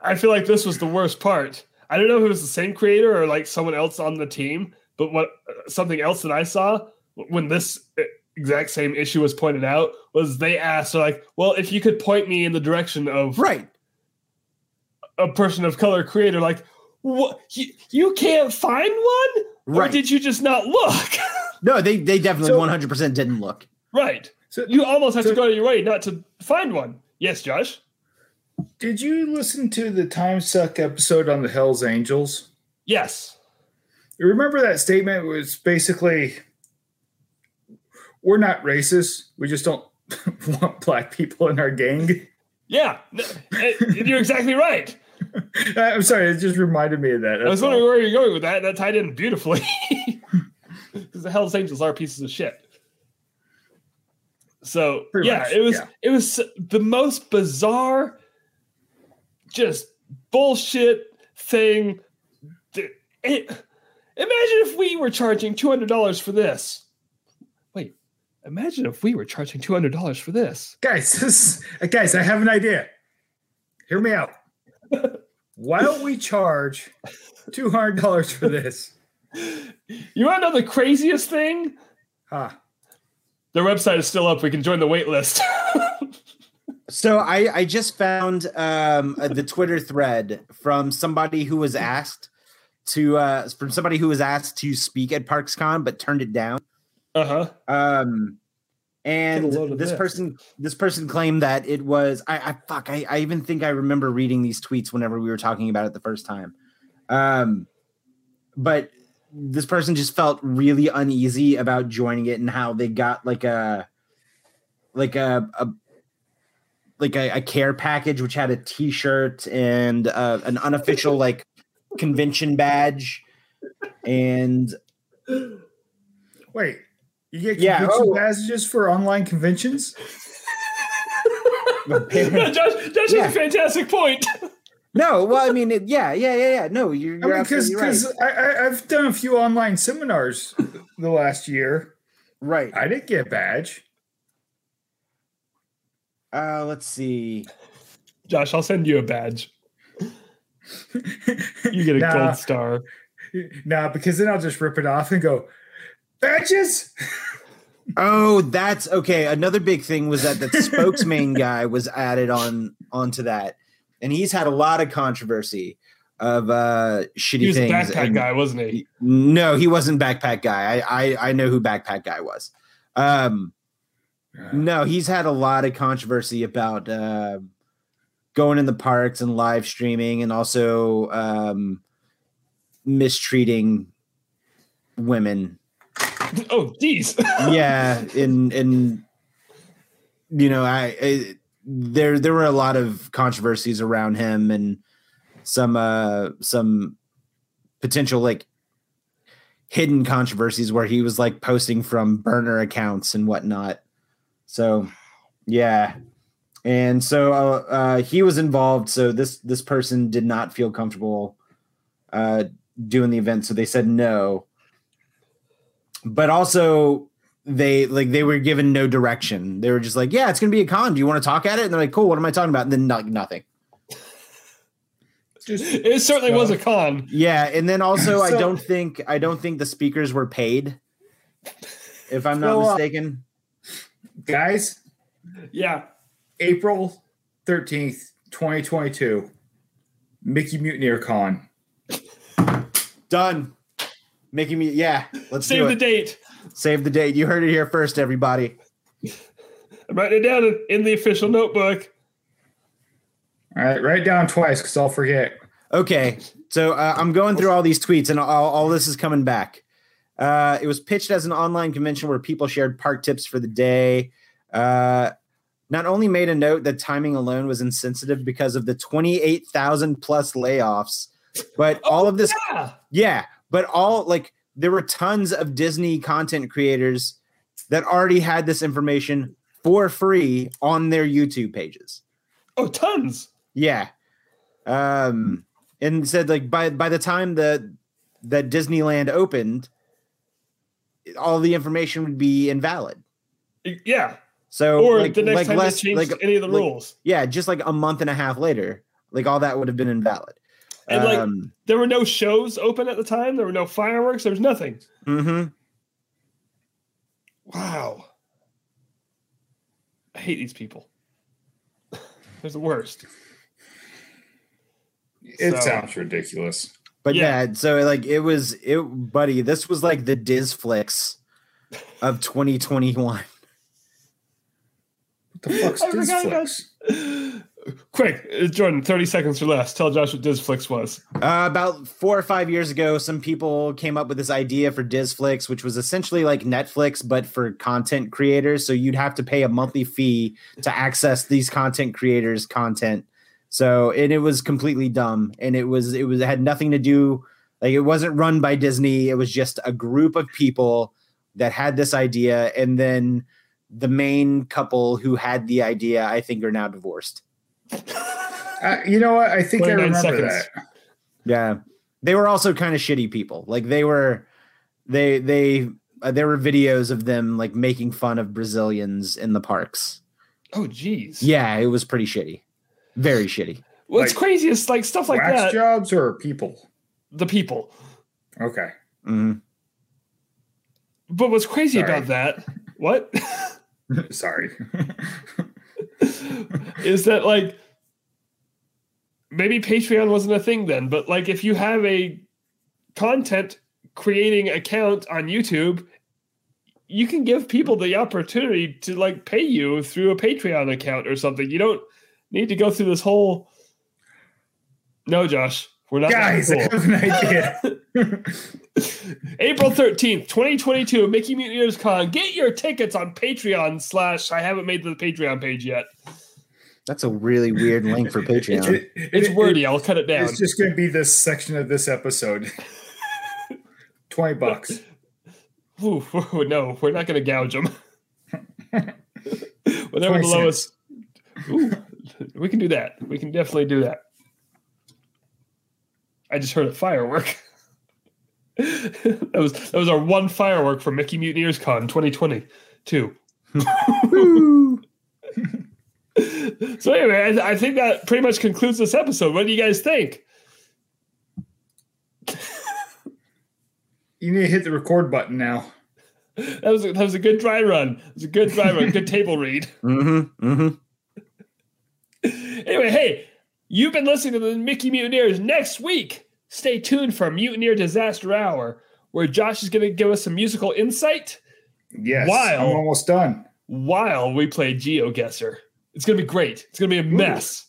I feel like this was the worst part. I don't know if it was the same creator or like someone else on the team, but what something else that I saw when this exact same issue was pointed out was they asked, like, well, if you could point me in the direction of right. a person of color creator, like, what you, you can't find one? Right. Or did you just not look? No, they, they definitely so, one hundred percent didn't look. Right. So you almost have so, to go to your way not to find one. Yes, Josh. Did you listen to the Time Suck episode on the Hells Angels? Yes. You remember that statement was basically, we're not racist. We just don't want black people in our gang. Yeah, you're exactly right. I'm sorry, it just reminded me of that. That's I was wondering all. where you're going with that. That tied in beautifully. Because the Hells Angels are pieces of shit. So Pretty yeah, much. it was yeah. it was the most bizarre, just bullshit thing. It, imagine if we were charging two hundred dollars for this. Wait, imagine if we were charging two hundred dollars for this. Guys, this, guys, I have an idea. Hear me out. Why don't we charge two hundred dollars for this? You want to know the craziest thing? Huh. Their website is still up. We can join the wait list. So I, I just found um, the Twitter thread from somebody who was asked to uh, from somebody who was asked to speak at ParksCon but turned it down. Uh-huh. Um, and this that. person this person claimed that it was I, I fuck I, I even think I remember reading these tweets whenever we were talking about it the first time. Um, but this person just felt really uneasy about joining it and how they got like a like a, a like a, a care package, which had a t-shirt and uh, an unofficial like convention badge. And wait, you get yeah, convention oh. badges for online conventions? no, Josh, Josh yeah. has a fantastic point. No, well, I mean, it, yeah, yeah, yeah, yeah. No, you're, you're I mean, because because right. I've done a few online seminars the last year. Right, I didn't get a badge. Uh, let's see, Josh. I'll send you a badge. You get a nah. gold star. Nah, because then I'll just rip it off and go badges. Oh, that's okay. Another big thing was that the spokesman guy was added on onto that. And he's had a lot of controversy of uh, shitty things. He was things. a backpack and, guy, wasn't he? No, he wasn't backpack guy. I I, I know who backpack guy was. Um, yeah. No, he's had a lot of controversy about uh, going in the parks and live streaming, and also um, mistreating women. Oh, geez. Yeah, and and you know I. I There, there were a lot of controversies around him, and some, uh, some potential like hidden controversies where he was like posting from burner accounts and whatnot. So, yeah, and so uh, uh, he was involved. So this this person did not feel comfortable uh, doing the event, so they said no. But also, they like they were given no direction. They were just like, yeah, it's gonna be a con. Do you want to talk at it? And they're like, cool, what am I talking about? And then like nothing. Just, it certainly so. was a con. Yeah, and then also so, I don't think I don't think the speakers were paid, if I'm so, not mistaken. Uh, guys, yeah. April thirteenth, twenty twenty-two, Mickey Mutineer Con. Done. Mickey Mutineer, yeah. Let's save do it. the date. Save the date. You heard it here first, everybody. I'm writing it down in the official notebook. All right, write it down twice because I'll forget. Okay, so uh, I'm going through all these tweets, and all, all this is coming back. Uh, it was pitched as an online convention where people shared park tips for the day. Uh, not only made a note that timing alone was insensitive because of the twenty-eight thousand plus layoffs, but oh, all of this, yeah, yeah but all like. There were tons of Disney content creators that already had this information for free on their YouTube pages. Oh, tons. Yeah. Um, and said like, by, by the time the, that Disneyland opened, all the information would be invalid. Yeah. So or like, the next like time less, they changed like, any of the like, rules. Yeah. Just like a month and a half later, like all that would have been invalid. And like, um, there were no shows open at the time. There were no fireworks. There was nothing. Mm-hmm. Wow. I hate these people. They're the worst. It so, sounds ridiculous. But yeah. yeah, so like it was, it, buddy, this was like the Disflix of twenty twenty-one. What the fuck's Disflix? Quick, Jordan, thirty seconds or less. Tell Josh what DizFlix was. Uh, about four or five years ago, some people came up with this idea for DizFlix, which was essentially like Netflix, but for content creators. So you'd have to pay a monthly fee to access these content creators' content. So, and it was completely dumb. And it was, it was, it had nothing to do, like, it wasn't run by Disney. It was just a group of people that had this idea. And then the main couple who had the idea, I think, are now divorced. Uh, you know what? I think I remember seconds. that. Yeah, they were also kind of shitty people. Like they were, they they uh, there were videos of them like making fun of Brazilians in the parks. Oh, geez. Yeah, it was pretty shitty. Very shitty. What's like, crazy is like stuff like wax that. Jobs or people? The people. Okay. Mm-hmm. But what's crazy Sorry. about that? What? Sorry. Is that like maybe Patreon wasn't a thing then, but like if you have a content creating account on YouTube, you can give people the opportunity to like pay you through a Patreon account or something. You don't need to go through this whole. No, Josh, we're not. Guys, cool. I have an idea. April thirteenth, twenty twenty-two, Mickey Mutineers Con. Get your tickets on Patreon slash I haven't made the Patreon page yet. That's a really weird link for Patreon. it, it, it's wordy. It, I'll cut it down. It's just going to be this section of this episode. twenty bucks. Ooh, no, we're not going to gouge them. Whatever the lowest. Ooh, we can do that. We can definitely do that. I just heard a firework. that was that was our one firework for Mickey Mutineers Con twenty twenty-two. So anyway, I, th- I think that pretty much concludes this episode. What do you guys think? You need to hit the record button now. That was a, that was a good dry run. It was a good dry run. Good table read. Mm-hmm. Mm-hmm. Anyway, hey, you've been listening to the Mickey Mutineers. Next week, stay tuned for Mutineer Disaster Hour, where Josh is going to give us some musical insight. Yes, while, I'm almost done. While we play GeoGuessr. It's going to be great. It's going to be a mess.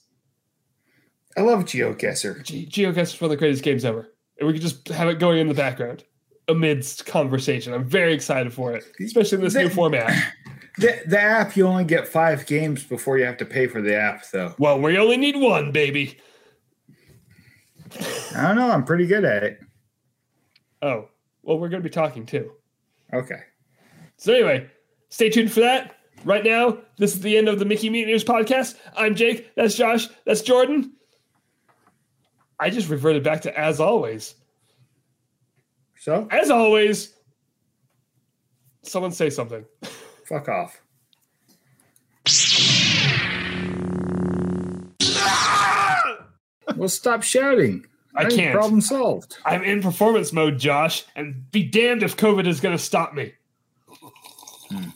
Ooh. I love GeoGuessr. Ge- GeoGuessr is one of the greatest games ever. And we can just have it going in the background amidst conversation. I'm very excited for it, especially in this the, new format. The, the app, you only get five games before you have to pay for the app, though. Well, we only need one, baby. I don't know. I'm pretty good at it. Oh, well, we're going to be talking too. Okay. So anyway, stay tuned for that. Right now, this is the end of the Mickey Mutineers podcast. I'm Jake. That's Josh. That's Jordan. I just reverted back to as always. So? As always, someone say something. Fuck off. Well, stop shouting. I, I can't. Problem solved. I'm in performance mode, Josh, and be damned if COVID is going to stop me. Hmm.